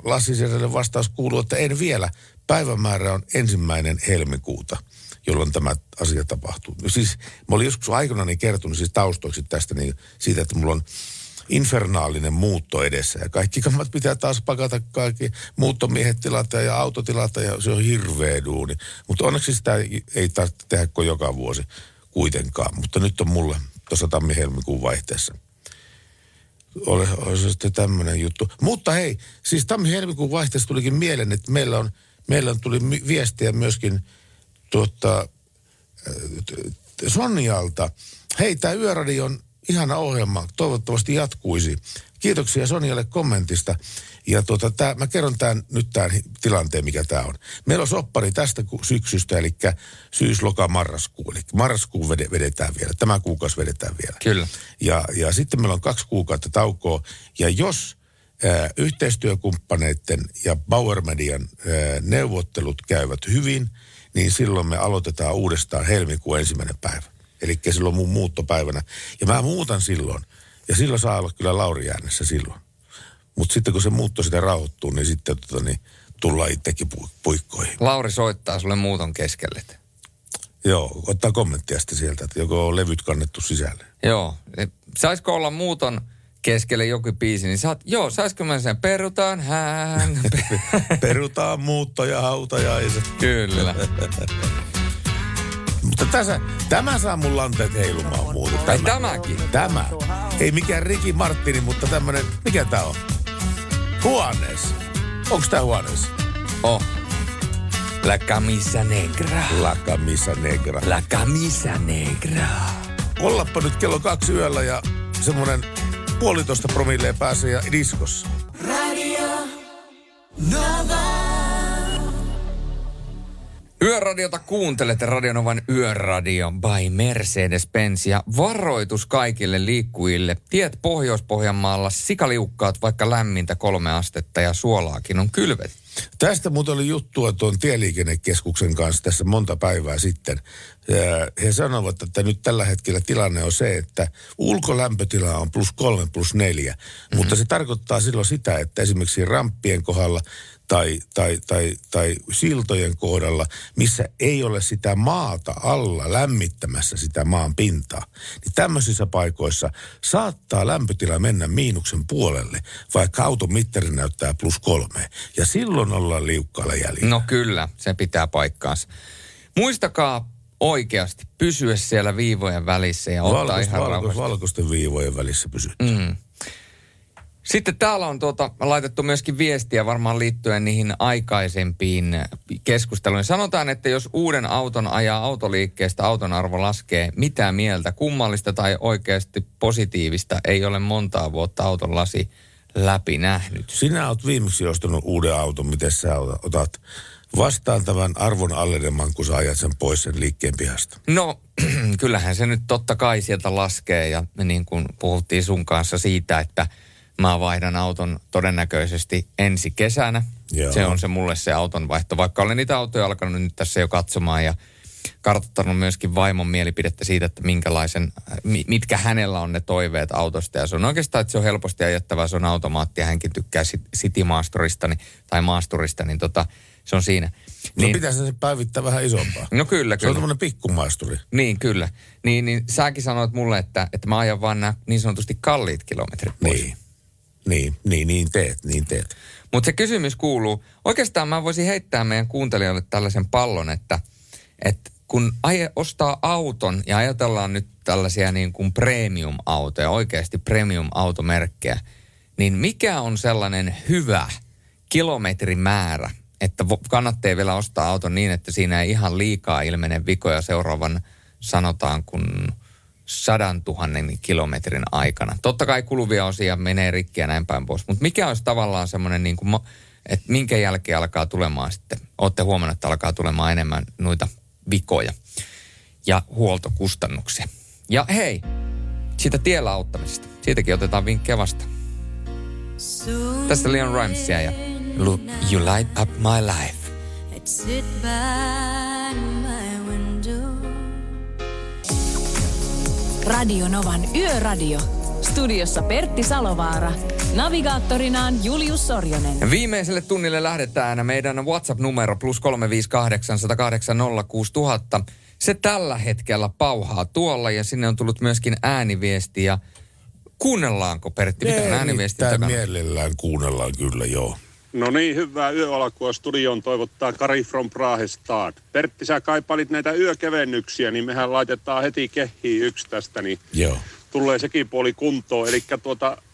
Lassi Setälle vastaus kuuluu, että en vielä. Päivämäärä on 1. helmikuuta, jolloin tämä asia tapahtuu. Siis mä olin joskus aikanaan kertonut siis taustoiksi tästä niin siitä, että mulla on infernaalinen muutto edessä. Ja kaikki kammat pitää taas pakata, kaikki muuttomiehet tilata ja autotilata ja se on hirveä duuni. Mutta onneksi sitä ei tarvitse tehdä kuin joka vuosi kuitenkaan. Mutta nyt on mulla tuossa tammi-helmikuun vaihteessa olisi sitten tämmöinen juttu. Mutta hei, siis tammi-helmikuun vaihteessa tulikin mieleen, että meillä on tuli viestiä myöskin Sonjalta. Hei, tämä Yöradion ihana ohjelma toivottavasti jatkuisi. Kiitoksia Sonjalle kommentista. Ja mä kerron tämän tilanteen, mikä tämä on. Meillä on soppari tästä syksystä, eli syys-loka-marraskuu. Eli marraskuu vedetään vielä, tämä kuukausi vedetään vielä. Kyllä. Ja sitten meillä on 2 kuukautta taukoa. Ja jos yhteistyökumppaneiden ja Bauer Median neuvottelut käyvät hyvin, niin silloin me aloitetaan uudestaan helmikuun 1. päivä. Eli silloin mun muuttopäivänä. Ja mä muutan silloin. Ja silloin saa olla kyllä Lauri äänessä silloin. Mutta sitten kun se muutto sitä rauhoittuu, niin sitten tullaan itsekin puikkoihin. Lauri soittaa sulle muuton keskelle. Joo, ottaa kommenttia sitten sieltä, että joko on levyt kannettu sisälle. Joo, saisiko olla muuton keskelle joku biisi, niin joo, saisiko mä sen perutaan hän. Perutaan muutto ja hautajaiset. Kyllä. Mutta tämä saa mun lanteet heilumaan muuta. Tämä. Ei mikään Ricky Martin, mutta tämmönen, mikä tää on? Juanes. Onks tää Juanes? Oh. La camisa negra. La camisa negra. La camisa negra. Ollappa nyt kello 2 yöllä ja semmonen 1,5 promilleen pääsee ja diskossa. Radio Nova. Yöradiota kuuntelet, Radionovan Yöradio by Mercedes-Benz ja varoitus kaikille liikkujille. Tiet Pohjois-Pohjanmaalla sikaliukkaat, vaikka lämmintä 3 astetta ja suolaakin on kylvet. Tästä muuten oli juttua tuon Tieliikennekeskuksen kanssa tässä monta päivää sitten. He sanovat, että nyt tällä hetkellä tilanne on se, että ulkolämpötila on +3, +4. Mm-hmm. Mutta se tarkoittaa silloin sitä, että esimerkiksi ramppien kohdalla tai siltojen kohdalla, missä ei ole sitä maata alla lämmittämässä sitä maan pintaa, niin tämmöisissä paikoissa saattaa lämpötila mennä -0.5, vaikka auton mittari näyttää +3. Ja silloin ollaan liukkaalla jäljellä. No kyllä, se pitää paikkaansa. Muistakaa oikeasti pysyä siellä viivojen välissä ja ottaa ihan rauhasti. Valkoisten viivojen välissä pysytään. Mm. Sitten täällä on laitettu myöskin viestiä varmaan liittyen niihin aikaisempiin keskusteluihin. Sanotaan, että jos uuden auton ajaa autoliikkeestä, auton arvo laskee. Mitä mieltä? Kummallista tai oikeasti positiivista ei ole montaa vuotta auton lasi läpi nähnyt. Sinä olet viimeksi ostanut uuden auton. Miten sä otat vastaan tämän arvon aleneman, kun sä ajat sen pois sen liikkeen pihasta? No, kyllähän se nyt totta kai sieltä laskee. Ja niin kuin puhuttiin sun kanssa siitä, että mä vaihdan auton todennäköisesti ensi kesänä. Joo. Se on se mulle se auton vaihto. Vaikka olen niitä autoja alkanut nyt tässä jo katsomaan ja kartoittanut myöskin vaimon mielipidettä siitä, että mitkä hänellä on ne toiveet autosta. Ja se on oikeastaan, että se on helposti ajettavaa. Se on automaatti ja hänkin tykkää maasturista, niin se on siinä. No niin, pitäisi se päivittää vähän isompaa. No kyllä. Se on tämmöinen pikkumaasturi. Niin, kyllä. Niin säkin sanoit mulle, että mä ajan vaan nämä niin sanotusti kalliit kilometrit pois. Niin teet. Mutta se kysymys kuuluu, oikeastaan mä voisin heittää meidän kuuntelijoille tällaisen pallon, että kun ostaa auton ja ajatellaan nyt tällaisia niin kuin premium-autoja, oikeasti premium-automerkkejä, niin mikä on sellainen hyvä kilometrimäärä, että kannattaa vielä ostaa auto niin, että siinä ei ihan liikaa ilmene vikoja seuraavan, sanotaan kun 100 000 kilometrin aikana. Totta kai kuluvia osia menee rikkiä näin päin pois, mutta mikä olisi tavallaan semmoinen, niin kuin että minkä jälkeen alkaa tulemaan sitten, olette huomannut, että alkaa tulemaan enemmän noita vikoja ja huoltokustannuksia. Ja hei, sitä tiellä auttamisesta, siitäkin otetaan vinkkejä vastaan. Tässä Leon Rimesia ja Look, You Light Up My Life. I'd sit by my window. Radio Novan Yöradio. Studiossa Pertti Salovaara. Navigaattorinaan Julius Sorjonen. Viimeiselle tunnille lähdetään. Meidän WhatsApp-numero +358 108 06000. Se tällä hetkellä pauhaa tuolla ja sinne on tullut myöskin ääniviestiä. Kuunnellaanko, Pertti? Mitä ääniviestiä takana? Mielellään kuunnellaan kyllä, joo. No niin, hyvää yöalkua studioon toivottaa Kari from Prahestad. Pertti, sä kaipailit näitä yökevennyksiä, niin mehän laitetaan heti kehiin yksi tästä. Niin. Joo. tulee sekin puoli kuntoon. Eli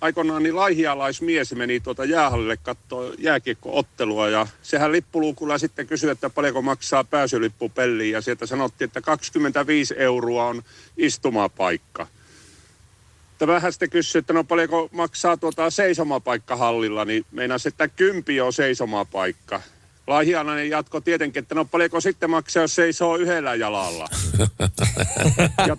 aikoinaan niin laihialaismies meni jäähallille katsoa jääkiekko-ottelua ja sehän lippuluukulla sitten kysyi, että paljonko maksaa pääsylippu pelliin ja sieltä sanottiin, että 25 € on istumapaikka. Tämähän sitten kysyi, että no paljonko maksaa seisomapaikka hallilla, niin meinasi, että 10 on seisomapaikka. Laihialainen jatko tietenkin, että no paljonko sitten maksaa, jos seisoo yhdellä jalalla. Ja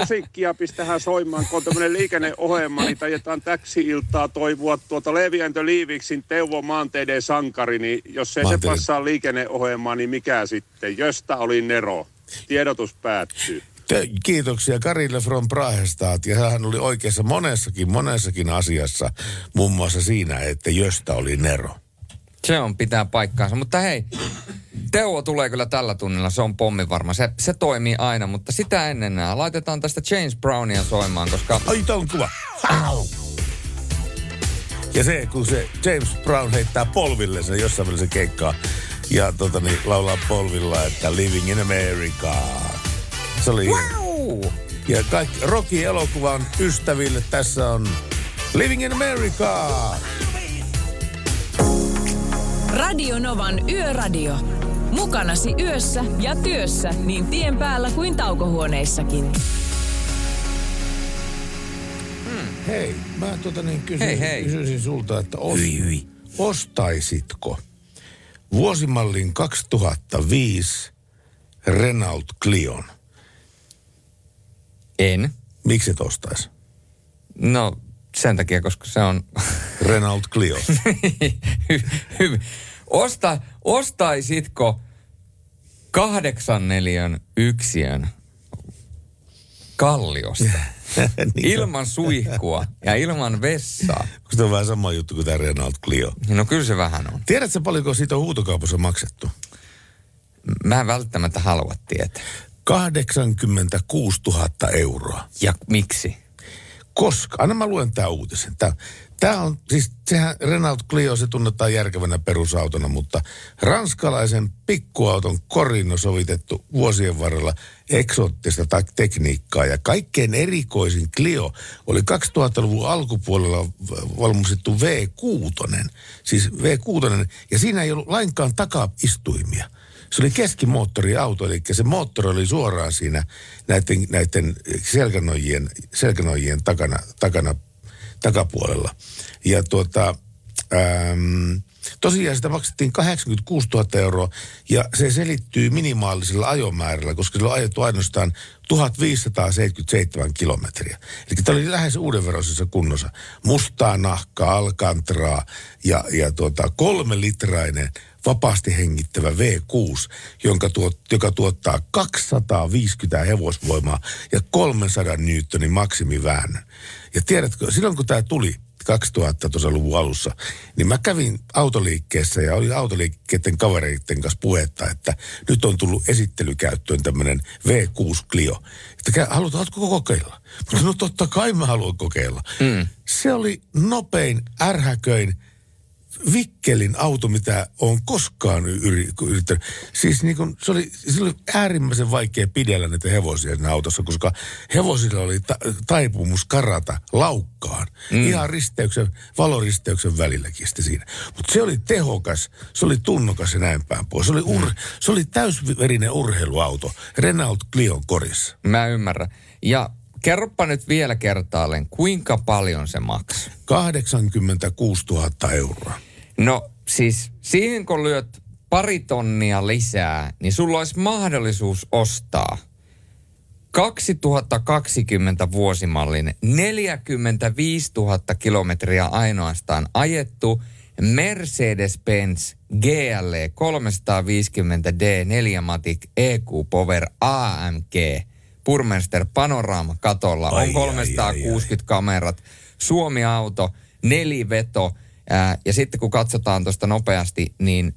musiikkia pistähän soimaan, kun on tämmöinen liikenneohjelma, niin tajetaan täksi-iltaa toivua Leevi & the Leaviksin Teuvo Maanteiden sankari, niin jos ei se passaa liikenneohjelmaan, niin mikä sitten? Josta oli Nero. Tiedotus päättyy. Kiitoksia Karille from Prahestaat. Ja hän oli oikeassa monessakin asiassa, muun muassa siinä, että josta oli Nero. Se on pitää paikkaansa, mutta hei, Teuvo tulee kyllä tällä tunnilla, se on pommi varma. Se toimii aina, mutta sitä ennen nää. Laitetaan tästä James Brownia soimaan, koska... Ai, tää on kuva! Ja kun se James Brown heittää polville sen jossain välillä se keikkaa, ja laulaa polvilla, että Living in America. Se oli... Wow! Ja kaikki Rocky-elokuvan ystäville tässä on Living in America! Radio Novan Yöradio. Mukanasi yössä ja työssä niin tien päällä kuin taukohuoneissakin. Hei, mä kysyisin sulta, että ostaisitko vuosimallin 2005 Renault Clion? En. Miksi et ostais? No... Sen takia, koska se on... Renault Clio. Ostaisitko 8 neliön yksiön Kalliosta? Ilman suihkua ja ilman vessaa. Onko se on vähän sama juttu kuin tämä Renault Clio? No kyllä se vähän on. Tiedätkö paljonko siitä on huutokaupassa maksettu? Mä en välttämättä halua tietää. 86 000 €. Ja miksi? Koska, aina mä luen tää uutisen. Tää on, siis sehän Renault Clio, se tunnetaan järkevänä perusautona, mutta ranskalaisen pikkuauton korin on sovitettu vuosien varrella eksoottista tekniikkaa. Ja kaikkein erikoisin Clio oli 2000-luvun alkupuolella valmistettu V6. Siis V6, ja siinä ei ollut lainkaan takaistuimia. Se oli keskimoottoriauto, eli se moottori oli suoraan siinä näiden selkänojien takapuolella. Ja tosiaan sitä maksettiin 86 000 €, ja se selittyy minimaalisella ajomäärällä, koska sillä on ajettu ainoastaan 1577 kilometriä. Eli tämä oli lähes uudenveroisessa kunnossa. Mustaa nahkaa, alcantraa ja 3-litrainen vapaasti hengittävä V6, joka tuottaa 250 hevosvoimaa ja 300 newtonin maksimiväännön. Ja tiedätkö, silloin kun tämä tuli 2000-luvun alussa, niin mä kävin autoliikkeessä ja oli autoliikkeiden kavereiden kanssa puhetta, että nyt on tullut esittelykäyttöön tämmöinen V6 Clio. Että haluatko kokeilla? Mutta no totta kai mä haluan kokeilla. Se oli nopein, ärhäköin, vikkelin auto, mitä on koskaan yrittänyt. Siis niin kun, se oli äärimmäisen vaikea pidellä näitä hevosia siinä autossa, koska hevosilla oli taipumus karata laukkaan. Ihan valoristeyksen välilläkin sitten siinä. Mutta se oli tehokas, se oli tunnokas ja näin päin pois. Se oli täysverinen urheiluauto Renault Clion korissa. Mä ymmärrän. Ja kerropa nyt vielä kertaalleen, kuinka paljon se maksaa? 86 000 €. No siis siihen kun lyöt 2 000 € lisää, niin sulla olisi mahdollisuus ostaa 2020 vuosimallin 45 000 kilometriä ainoastaan ajettu Mercedes-Benz GLE 350D 4-matic EQ Power AMG Burmester Panorama katolla, on 360 kamerat, Suomi-auto, 4-veto. Ja sitten kun katsotaan tuosta nopeasti, niin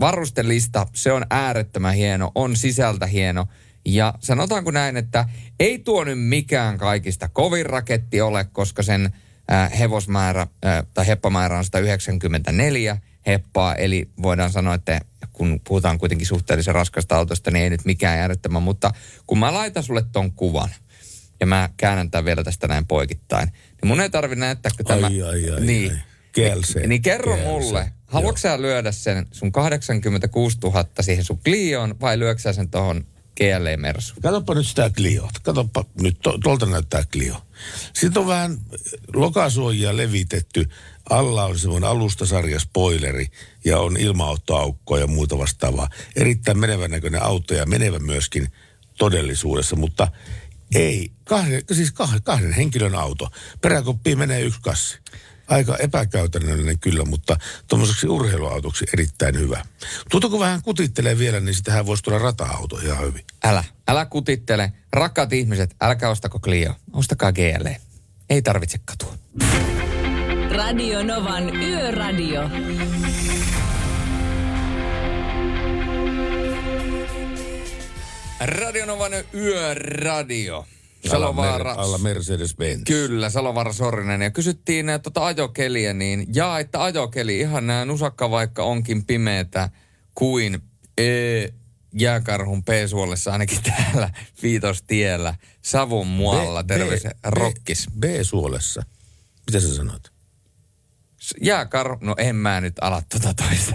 varustelista, se on äärettömän hieno, on sisältä hieno. Ja sanotaanko näin, että ei tuo nyt mikään kaikista kovin raketti ole, koska sen hevosmäärä tai heppamäärä on 194 heppaa. Eli voidaan sanoa, että kun puhutaan kuitenkin suhteellisen raskasta autosta, niin ei nyt mikään järjettömän. Mutta kun mä laitan sulle ton kuvan, ja mä käännän tämän vielä tästä näin poikittain. Niin mun ei tarvitse näyttää, kun tämä... Ai. Niin kerro mulle, haluatko sä lyödä sen sun 86 000 siihen sun Clioon vai lyöksä sä sen tohon GL-mersuun? Katoppa nyt sitä Clioa. Katoppa nyt, tuolta näyttää Clio. Sitten on vähän lokasuojia levitetty. Alla on semmoinen alustasarja spoileri ja on ilmaottoaukkoa ja muuta vastaavaa. Erittäin menevän näköinen auto ja menevä myöskin todellisuudessa, mutta ei. Kahden henkilön auto. Peräkoppiin menee yksi kassi. Aika epäkäytännöllinen kyllä, mutta tuommoiseksi urheiluautoksi erittäin hyvä. Tuota kun vähän kutittelee vielä, niin sitähän voisi tulla rata-auto ihan hyvin. Älä kutittele. Rakkaat ihmiset, älkää ostako Clio. Ostakaa GL. Ei tarvitse katua. Radio Novan Yöradio. Radio Novan Yöradio. Salovaara. Alla Mercedes-Benz. Kyllä, Salovaara Sorjonen. Ja kysyttiin ajokeliä, niin jaa, että ajokeli, ihan nää nusakka vaikka onkin pimeätä kuin jääkarhun peesuolessa, ainakin täällä Viitostiellä, Savon mualla, terveys, rokkis. B-suolessa? Mitä sä sanot? No en mä nyt ala toista.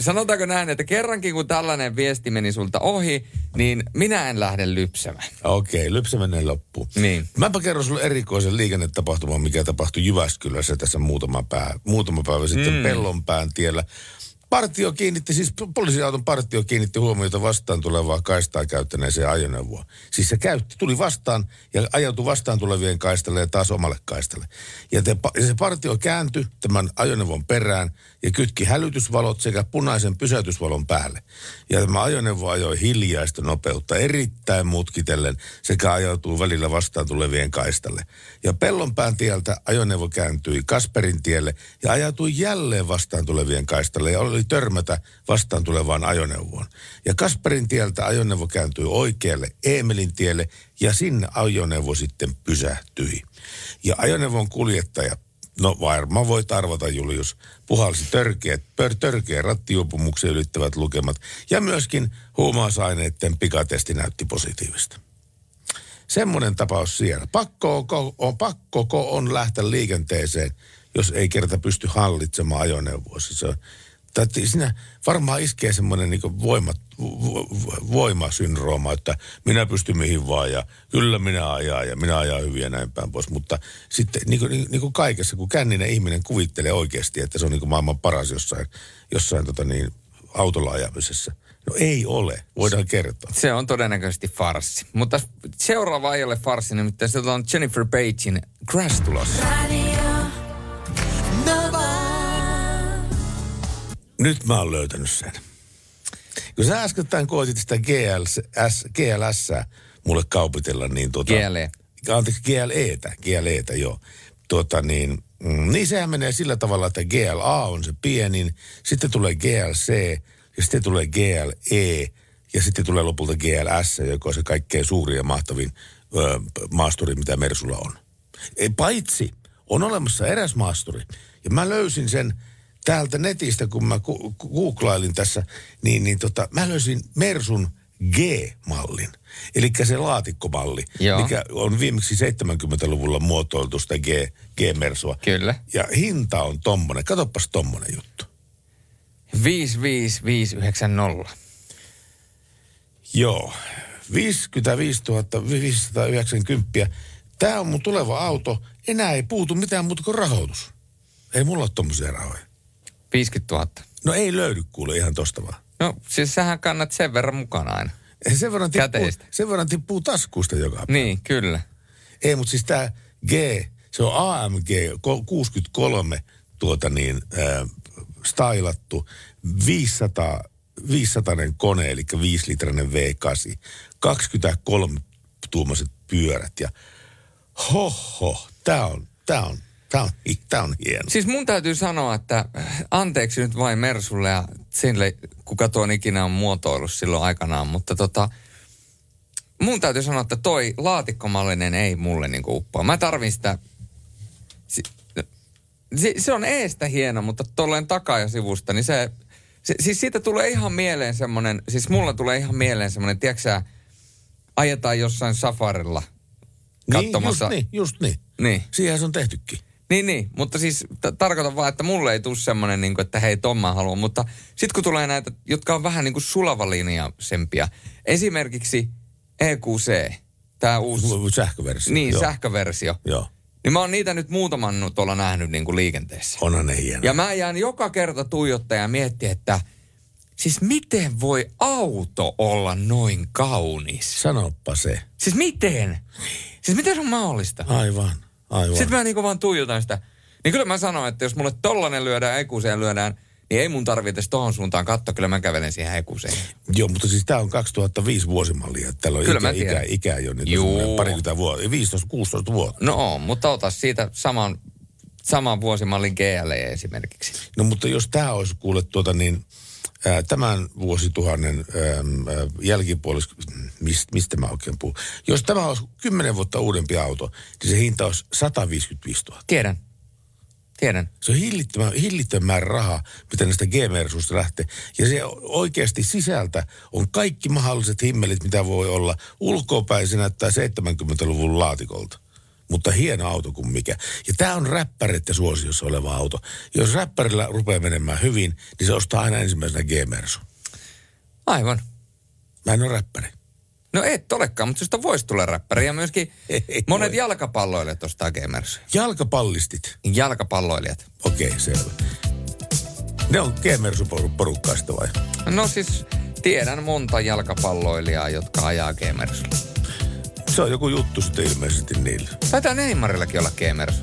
Sanotaanko näin, että kerrankin kun tällainen viesti meni sulta ohi, niin minä en lähde lypsämään. Okei, lypsämään ei loppu. Niin. Mäpä kerron sulle erikoisen liikennetapahtuman, mikä tapahtui Jyväskylässä tässä muutama päivä sitten Pellonpään tiellä. Poliisiauton partio kiinnitti huomiota vastaan tulevaa kaistaa käyttäneeseen ajoneuvoa. Siis se tuli vastaan ja ajautui vastaan tulevien kaistalle ja taas omalle kaistalle. Ja se partio kääntyi tämän ajoneuvon perään ja kytki hälytysvalot sekä punaisen pysäytysvalon päälle. Ja tämä ajoneuvo ajoi hiljaista nopeutta erittäin mutkitellen sekä ajautui välillä vastaan tulevien kaistalle. Ja Pellonpään tieltä ajoneuvo kääntyi Kasperin tielle ja ajautui jälleen vastaan tulevien kaistalle ja oli törmätä vastaan tulevaan ajoneuvoon. Ja Kasperin tieltä ajoneuvo kääntyi oikealle Eemelin tielle ja sinne ajoneuvo sitten pysähtyi. Ja ajoneuvon kuljettaja, no varmaan voit arvata Julius, puhalsi törkeä rattijuopumuksen ylittävät lukemat ja myöskin huumausaineiden pikatesti näytti positiivista. Semmoinen tapaus siellä. Pakkoko on lähteä liikenteeseen, jos ei kerta pysty hallitsemaan ajoneuvoa. Siinä varmaan iskee semmoinen niin kuin voimasyndrooma, että minä pystyn mihin vaan ja kyllä minä ajaa ja minä ajaa hyvin ja näin päin pois. Mutta sitten niin kuin kaikessa, kun känninen ihminen kuvittelee oikeasti, että se on niin kuin maailman paras jossain autolla ajamisessa. No ei ole, voidaan kertoa. Se on todennäköisesti farssi. Mutta seuraava ei ole farssi, nimittäin sieltä on Jennifer Pagein Crash tulossa. Nyt mä oon löytänyt sen. Kun sä äskettäin koitit sitä GLS-ää mulle kaupitella, niin GLEtä, joo. Niin sehän menee sillä tavalla, että GLA on se pienin, sitten tulee GLC, ja sitten tulee GLE, ja sitten tulee lopulta GLS, joka on se kaikkein suurin ja mahtavin maasturi, mitä Mersulla on. Paitsi on olemassa eräs maasturi, ja mä löysin sen täältä netistä, kun mä googlailin tässä, niin mä löysin Mersun G-mallin. Eli se laatikkomalli, mikä on viimeksi 70-luvulla muotoiltu sitä G-mersua. Kyllä. Ja hinta on tommonen. Katoppas tommonen juttu. 55590. Joo. 55 590. Tää on mun tuleva auto. Enää ei puutu mitään muuta kuin rahoitus. Ei mulla ole tommosia rahoja. 50 000. No ei löydy kuule ihan tosta vaan. No siis sähän kannat sen verran mukana aina. Sen verran tippuu taskusta joka päivä. Niin, kyllä. Ei, mutta siis tää G, se on AMG 63 stylattu 500 kone, eli 5-litrainen V8, 23-tuumaiset pyörät ja tää on hieno. Siis mun täytyy sanoa, että anteeksi nyt vain Mersulle ja sille, kuka tuon ikinä on muotoillut silloin aikanaan, mutta mun täytyy sanoa, että toi laatikkomallinen ei mulle niinku uppoa. Mä tarvin sitä, se on eestä hieno, mutta tolleen takaa ja sivusta, niin siis siitä tulee ihan mieleen semmonen, tiedätkö sä, ajetaan jossain safarilla katsomassa. Niin, just niin. Siihen se on tehtykin. Niin, mutta siis tarkoitan vaan, että mulle ei tule semmoinen, niin kuin, että hei, ton mä haluan. Mutta sitten kun tulee näitä, jotka on vähän niin kuin sulavalinjaisempia. Esimerkiksi EQC, tämä uusi... Sähköversio. Niin, joo. Sähköversio. Joo. Niin mä oon niitä nyt muutaman nyt olla nähnyt niin kuin liikenteessä. Onhan ne hienoja. Ja mä jään joka kerta tuijottajaa ja miettiä, että siis miten voi auto olla noin kaunis? Sanoppa se. Siis miten? Siis miten se on mahdollista? Aivan. Sitten mä niinku vaan tuijotan sitä. Niin kyllä mä sanon, että jos mulle tollanen lyödään, EQC:n lyödään, niin ei mun tarvitse tohon suuntaan katsoa. Kyllä mä kävelen siihen EQC:n. Joo, mutta siis tää on 2005 vuosimallia. Täällä on kyllä ikä jo nyt. Juu. Parikymmentä vuotta, 15-16 vuotta. No on, mutta ota siitä saman vuosimallin GL esimerkiksi. No mutta jos tää olisi kuule niin... Tämän vuosituhannen jälkipuolisko, mistä mä oikein puhun? Jos tämä olisi 10 vuotta uudempi auto, niin se hinta olisi 155 000. Tiedän. Se on hillittömän raha, mitä näistä G-mersuista lähtee. Ja se oikeasti sisältä on kaikki mahdolliset himmelit, mitä voi olla. Ulkopäin se näyttää 70-luvun laatikolta. Mutta hieno auto kuin mikä. Ja tämä on räppäreiden suosiossa oleva auto. Jos räppärillä rupeaa menemään hyvin, niin se ostaa aina ensimmäisenä G-mersu. Aivan. Mä en ole räppäri. No et olekaan, mutta susta voisi tulla räppäri. Ja myöskin monet jalkapalloilijat ostaa G-mersuja. Jalkapallistit? Jalkapalloilijat. Okei, selvä. Ne on G-mersu-porukkaista vai? No siis tiedän monta jalkapalloilijaa, jotka ajaa G-mersulla. Se on joku juttu sitten ilmeisesti niille. Taitaa Neymarillakin olla G-mersu.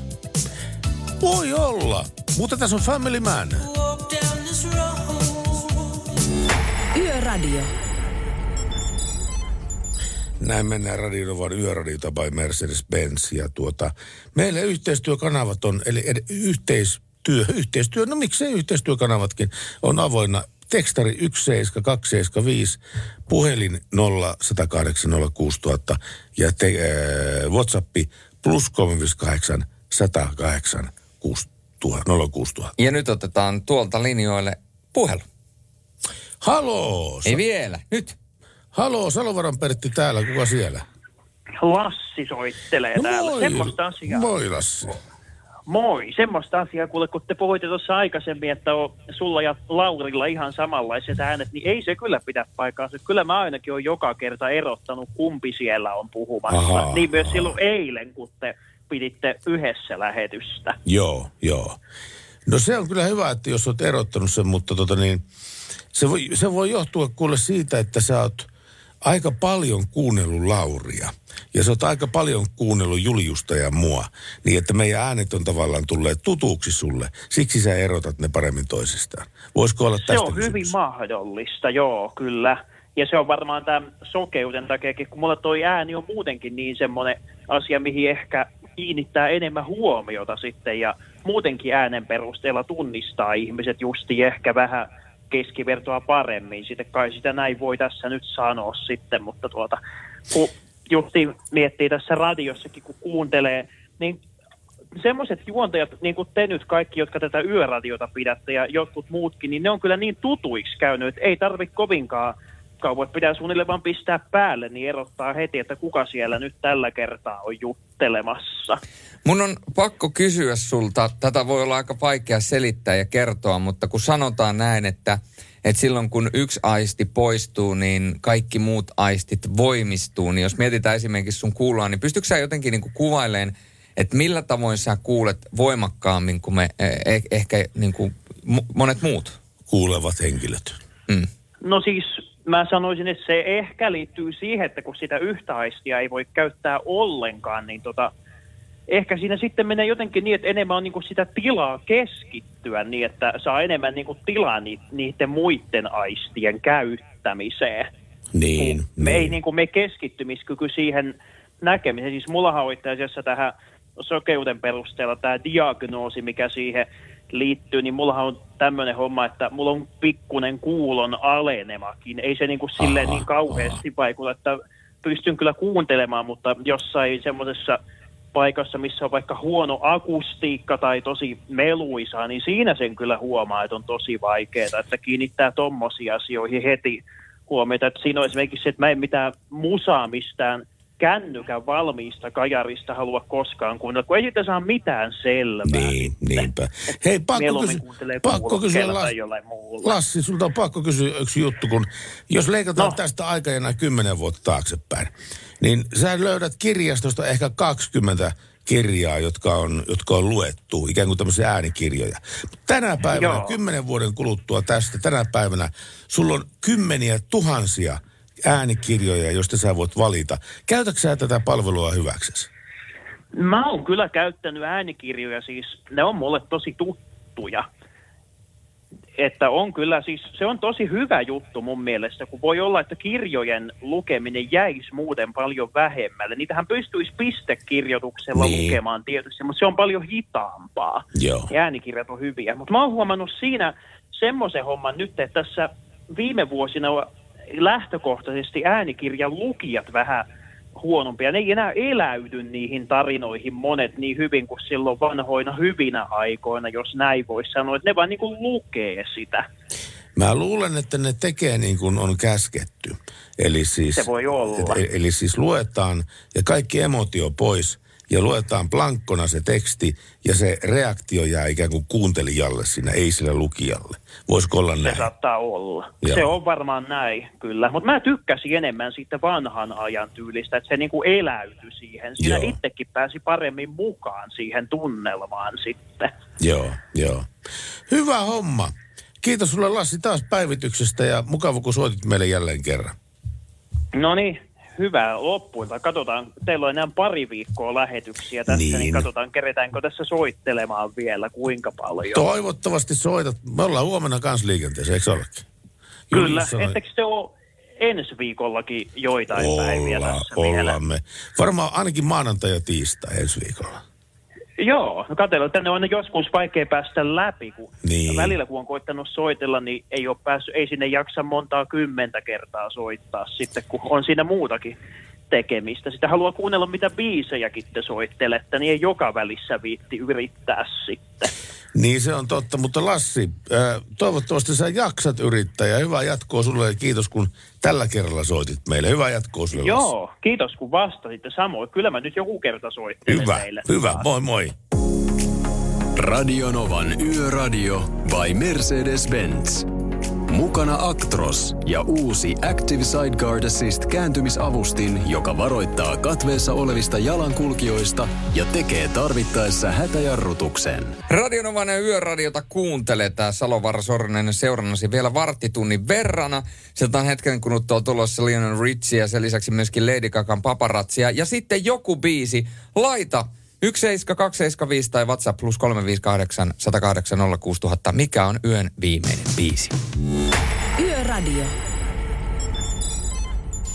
Voi olla, mutta tässä on Family Man. Yöradio. Näin mennään Radio Novan yöradiota by Mercedes-Benz. Ja meillä yhteistyökanavat on, eli yhteistyö, no miksei yhteistyökanavatkin, on avoinna. Tekstari 17275, puhelin 01806 000 ja WhatsAppi +358 108 06000. Ja nyt otetaan tuolta linjoille puhelu. Haloo! Ei vielä, nyt. Haloo, Salovaaran Pertti täällä, kuka siellä? Lassi soittelee täällä, semmoista asiaa. Moi Lassi. Moi, semmoista asiaa kuule, kun te puhuitte tuossa aikaisemmin, että on sulla ja Laurilla ihan samanlaiset äänet, niin ei se kyllä pidä paikkaansa. Kyllä mä ainakin olen joka kerta erottanut, kumpi siellä on puhumassa. Niin myös silloin eilen, kun te piditte yhdessä lähetystä. Joo. No se on kyllä hyvä, että jos olet erottanut sen, mutta se voi johtua kuule siitä, että sä oot aika paljon kuunnellut Lauria ja sä oot aika paljon kuunnellut Juliusta ja mua, niin että meidän äänet on tavallaan tulleet tutuuksi sulle. Siksi sä erotat ne paremmin toisistaan. Voisiko olla tästä kysymys? Se on hyvin mahdollista, joo, kyllä. Ja se on varmaan tämän sokeuden takiakin, kun mulla toi ääni on muutenkin niin semmoinen asia, mihin ehkä kiinnittää enemmän huomiota sitten ja muutenkin äänen perusteella tunnistaa ihmiset justi ehkä vähän keskivertoa paremmin. Sitten kai sitä näin voi tässä nyt sanoa sitten, mutta kun Juhti miettii tässä radiossakin, kun kuuntelee, niin semmoiset juontajat, niin kuin te nyt kaikki, jotka tätä yöradiota pidätte ja jotkut muutkin, niin ne on kyllä niin tutuiksi käynyt, että ei tarvitse kovinkaan kauan, pitää suunnilleen vaan pistää päälle, niin erottaa heti, että kuka siellä nyt tällä kertaa on juttelemassa. Mun on pakko kysyä sulta, tätä voi olla aika vaikea selittää ja kertoa, mutta kun sanotaan näin, että silloin kun yksi aisti poistuu, niin kaikki muut aistit voimistuu, niin jos mietitään esimerkiksi sun kuuloa, niin pystytkö sä jotenkin niin kuin kuvaileen, että millä tavoin sä kuulet voimakkaammin kuin me ehkä niin kuin monet muut? Kuulevat henkilöt. Mm. No siis... Mä sanoisin, että se ehkä liittyy siihen, että kun sitä yhtä aistia ei voi käyttää ollenkaan, niin ehkä siinä sitten menee jotenkin niin, että enemmän on niin kuin sitä tilaa keskittyä niin, että saa enemmän niin kuin tilaa niiden muiden aistien käyttämiseen. Niin. Me keskittymiskyky siihen näkemiseen. Siis mullahan on itse asiassa tähän sokeuden perusteella tämä diagnoosi, mikä siihen liittyy, niin mullahan on tämmöinen homma, että mulla on pikkunen kuulon alenemakin. Ei se niinku silleen niin kauheasti vaikuta, että pystyn kyllä kuuntelemaan, mutta jossain semmoisessa paikassa, missä on vaikka huono akustiikka tai tosi meluisaa, niin siinä sen kyllä huomaa, että on tosi vaikeaa, että kiinnittää tommosia asioihin heti huomiota. Että siinä on esimerkiksi se, että mä en mitään musaa mistään kännykän valmiista kajarista halua koskaan kuunnella, kun ei siitä saa mitään selvää. Niin, niinpä. Hei, pakko kysyä Lassi, sulta on pakko kysyä yksi juttu, kun jos leikataan tästä aikajana 10 vuotta taaksepäin, niin sä löydät kirjastosta ehkä 20 kirjaa, jotka on luettu, ikään kuin tämmöisiä äänikirjoja. Tänä päivänä, 10 vuoden kuluttua tästä, tänä päivänä sulla on kymmeniä tuhansia äänikirjoja, joista sä voit valita. Käytätkö sä tätä palvelua hyväksesi? Mä oon kyllä käyttänyt äänikirjoja, siis ne on mulle tosi tuttuja. Että on kyllä siis, se on tosi hyvä juttu mun mielestä, kun voi olla, että kirjojen lukeminen jäisi muuten paljon vähemmälle. Niitähän pystyisi pistekirjoituksella lukemaan tietysti, mutta se on paljon hitaampaa. Joo. Äänikirjat on hyviä. Mutta mä oon huomannut siinä semmoisen homman nyt, että tässä viime vuosina on lähtökohtaisesti äänikirjan lukijat vähän huonompia. Ne ei enää eläydy niihin tarinoihin monet niin hyvin kuin silloin vanhoina hyvinä aikoina, jos näin voisi sanoa. Että ne vaan niin kuin lukee sitä. Mä luulen, että ne tekee niin kuin on käsketty. Eli siis, se voi olla. Eli siis luetaan ja kaikki emotio pois ja luetaan blankkona se teksti ja se reaktio jää ikään kuin kuuntelijalle siinä, ei sillä lukijalle. Voisiko olla näin? Se saattaa olla. Joo. Se on varmaan näin, kyllä. Mutta mä tykkäsin enemmän siitä vanhan ajan tyylistä, että se niinku eläytyi siihen. Siinä itsekin pääsi paremmin mukaan siihen tunnelmaan sitten. Joo. Hyvä homma. Kiitos sulle Lassi taas päivityksestä ja mukava kun soitit meille jälleen kerran. No niin. Hyvää loppuilta. Katsotaan, teillä on enää 2 viikkoa lähetyksiä tässä, niin katsotaan, keretäänkö tässä soittelemaan vielä, kuinka paljon. Toivottavasti soitat. Me ollaan huomenna kans liikenteessä, eikö olekin? Kyllä, ettekö te ole ensi viikollakin joitain päiviä tässä vielä? Varmaan ainakin maanantai ja tiistai ensi viikolla. Joo, no katsellaan, tänne on aina joskus vaikea päästä läpi, kun välillä kun on koittanut soitella, niin ei ole päässyt, ei sinne jaksa montaa 10 kertaa soittaa sitten, kun on siinä muutakin tekemistä. Sitä haluaa kuunnella, mitä biisejäkin te soittelette, niin ei joka välissä viitti yrittää sitten. Niin se on totta, mutta Lassi, toivottavasti sä jaksat yrittää ja hyvää jatkoa sulle ja kiitos kun tällä kerralla soitit meille. Hyvää jatkoa sulle. Joo, Lassi. Kiitos kun vastasitte samoin. Kyllä mä nyt joku kerta soittelen teille. Hyvä, moi. Radio Novan Yöradio by Mercedes-Benz. Mukana Actros ja uusi Active Sideguard Assist kääntymisavustin, joka varoittaa katveessa olevista jalankulkijoista ja tekee tarvittaessa hätäjarrutuksen. Radio Novan Yöradiota kuuntelee tää Salovaara Sorjonen seurannasi vielä varttitunnin verrana. Sieltä on hetken kuluttua on tulossa Lionel Richie ja sen lisäksi myöskin Lady Gagan Paparazzia. Ja sitten joku biisi. Laita 17275 tai WhatsApp plus 358 108 06000. Mikä on yön viimeinen biisi? Yöradio.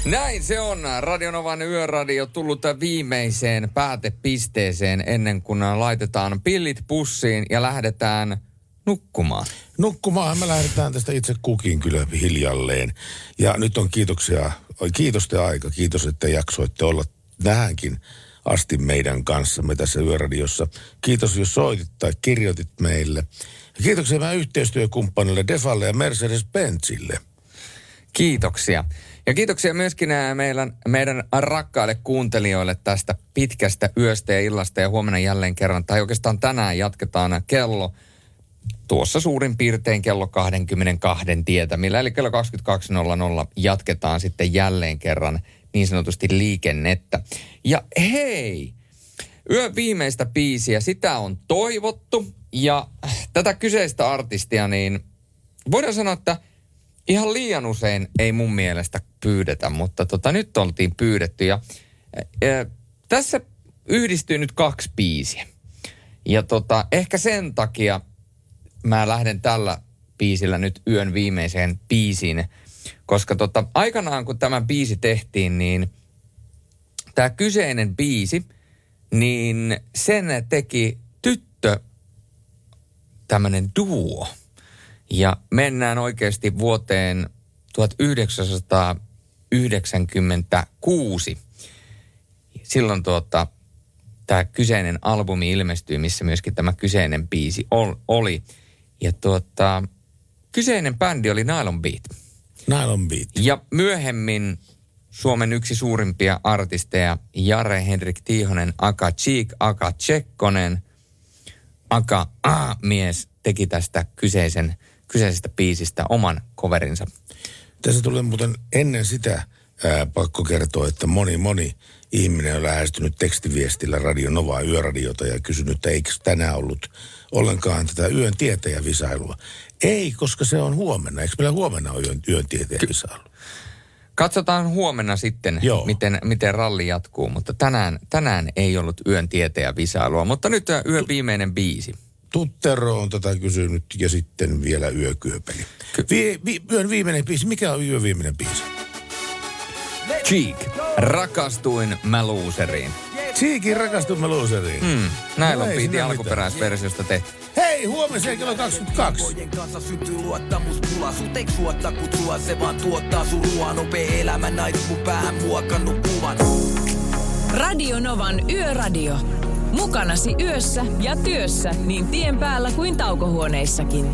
Näin se on. Radio Novan Yöradio tullut viimeiseen päätepisteeseen ennen kuin laitetaan pillit pussiin ja lähdetään nukkumaan. Nukkumaan. Me lähdetään tästä itse kukin kyllä hiljalleen. Ja nyt on kiitoksia. Kiitos te aika. Kiitos, että jaksoitte olla tähänkin asti meidän kanssamme tässä Yöradiossa. Kiitos, jos soitit tai kirjoitit meille. Ja kiitoksia meidän yhteistyökumppanille Defalle ja Mercedes-Benzille. Kiitoksia. Ja kiitoksia myöskin meidän rakkaille kuuntelijoille tästä pitkästä yöstä ja illasta. Ja huomenna jälleen kerran, tai oikeastaan tänään jatketaan kello, tuossa suurin piirtein kello 22 tietämillä. Eli kello 22.00 jatketaan sitten jälleen kerran niin sanotusti liikennettä. Ja hei, yön viimeistä biisiä, sitä on toivottu. Ja tätä kyseistä artistia, niin voidaan sanoa, että ihan liian usein ei mun mielestä pyydetä, mutta nyt oltiin pyydetty. Ja tässä yhdistyy nyt 2 biisiä. Ja ehkä sen takia mä lähden tällä biisillä nyt yön viimeiseen biisiin. Koska aikanaan, kun tämä biisi tehtiin, niin tämä kyseinen biisi, niin sen teki tyttö tämmöinen duo. Ja mennään oikeasti vuoteen 1996. Silloin tämä kyseinen albumi ilmestyi, missä myöskin tämä kyseinen biisi oli. Ja kyseinen bändi oli Nylon Beat. Nylon Beat. Ja myöhemmin Suomen yksi suurimpia artisteja, Jare Henrik Tiihonen, aka Cheek, aka Tsekkonen, aka A-mies, teki tästä kyseisestä biisistä oman coverinsa. Tässä tulee muuten ennen sitä pakko kertoa, että moni ihminen on lähestynyt tekstiviestillä Radio Novaa yöradiota ja kysynyt, että eikö tänään ollut ollenkaan tätä yön tietäjävisailua. Ei, koska se on huomenna. Eikö meillä huomenna ole yön tietäjävisailu? Katsotaan huomenna sitten, miten ralli jatkuu, mutta tänään ei ollut yön tietäjävisailua. Mutta nyt yön viimeinen biisi. Tuttero on tätä kysynyt ja sitten vielä yökyöpeli. Yön viimeinen biisi. Mikä on yön viimeinen biisi? Cheek. Rakastuin mä luuseriin. Cheekin rakastuin mä luuseriin. Näillä on piiti alkuperäisversiosta tehty. Hei, huomiseen kello 22. Kojen kanssa syntyy luottamuspula. Sut eiks suotta kutsua, se vaan tuottaa sun ruoan. Opee elämän naisku päähän muokannut kuvan. Radio Novan Yöradio. Mukanasi yössä ja työssä niin tien päällä kuin taukohuoneissakin.